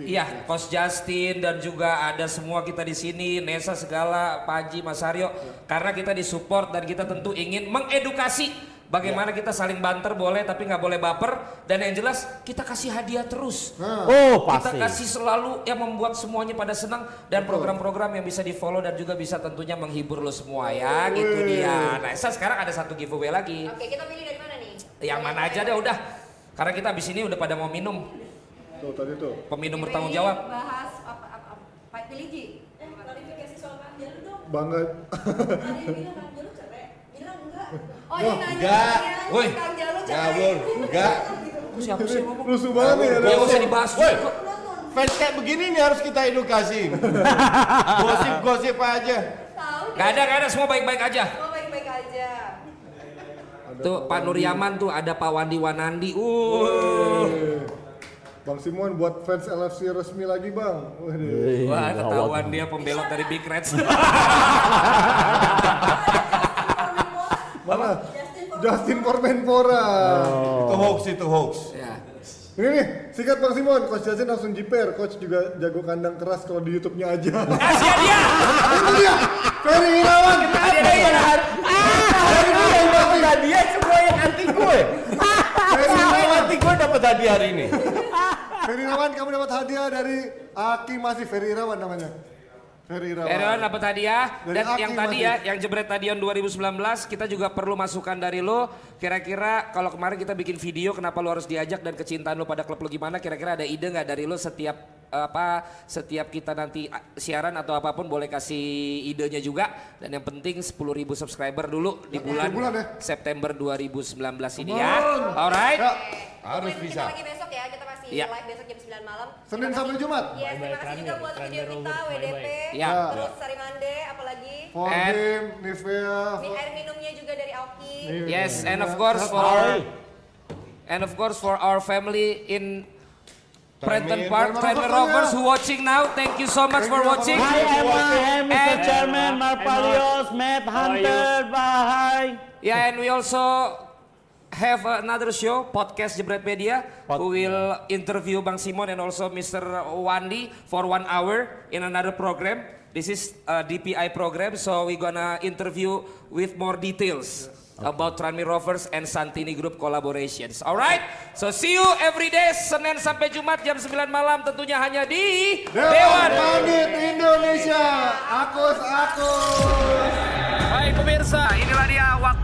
iya Coach Justin dan juga ada semua kita di sini, Nesa segala, Pak Haji, Mas Aryo, ya. Karena kita disupport dan kita tentu ingin mengedukasi. Bagaimana ya. Kita saling banter boleh tapi nggak boleh baper, dan yang jelas kita kasih hadiah terus. Nah. Oh pasti. Kita kasih selalu yang membuat semuanya pada senang, dan program-program yang bisa di follow dan juga bisa tentunya menghibur lo semua ya. Wee. Gitu dia. Nah sekarang ada satu giveaway lagi. Oke, kita pilih dari mana nih? Yang mana aja deh udah. Karena kita abis ini udah pada mau minum. Tuh tadi tuh. Peminum bertanggung jawab. Bahas apa? Apa pilih Ji? Klarifikasi soal hadiah lu dong. Banget. Oh, oh enggak, woi, ngawur, enggak, siapa sih ngomong? Rusuh banget ya, ya usah dibahas. Woi, fans kayak begini nih harus kita edukasi. Gosip-gosip aja. Gak ada, gak ada, semua baik-baik aja. Semua baik-baik aja. Tuh Pak Nuryaman tuh ada Pak Wandi Wanandi. Uh. Bang Simon buat fans L F C resmi lagi bang. Waduh. Wah ketahuan dia pembelot dari Big Reds. Mana? Justin Formenpora. Oh. Itu hoax, itu hoax. Ya. Ini nih, sikat Bang Simon, Coach Justin langsung jiper. Coach juga jago kandang keras kalau di YouTube-nya aja. Asia dia. Itu dia. Ferry Irawan. Kita dia semua yang anti gue. Ferry Irawan anti gue dapat hadiah hari ini. Ferry Irawan kamu dapat hadiah dari Aki, masih Ferry Irawan namanya. Ferry Irawan dapat hadiah, dan yang tadi ya, yang jebret tadion dua ribu sembilan belas, kita juga perlu masukan dari lo. Kira-kira kalau kemarin kita bikin video kenapa lo harus diajak dan kecintaan lo pada klub lo gimana, kira-kira ada ide nggak dari lo? Setiap apa setiap kita nanti siaran atau apapun boleh kasih idenya juga, dan yang penting sepuluh ribu subscriber dulu di bulan September dua ribu sembilan belas ini ya. Alright. Harus bisa. Kita lagi besok ya, kita masih ya. Live besok jam sembilan malam. Senin sampai Jumat. Iya, terima kasih juga buat video kita, W D P, ya. Terus Sari Mande, apalagi Fordim, Nivea. Ini air minumnya juga dari Aoki. Yes, and of course for our, and of course for our family in Prenton Park, Tranmere Rovers who watching now, thank you so much for watching. Hi Emma, Mister Chairman, Marpalios, Matt Hunter, bye. Yeah, and we also have another show, podcast Jebret Media, Pod who will interview Bang Simon and also Mister Wandi for one hour in another program. This is a D P I program, so we're gonna interview with more details okay. about Tranmere Rovers and Santini Group collaborations. Alright, so see you every day, Senin sampai Jumat jam sembilan malam, tentunya hanya di Dewan Paranormal Indonesia. Akus, akus. Hai pemirsa, inilah dia waktu.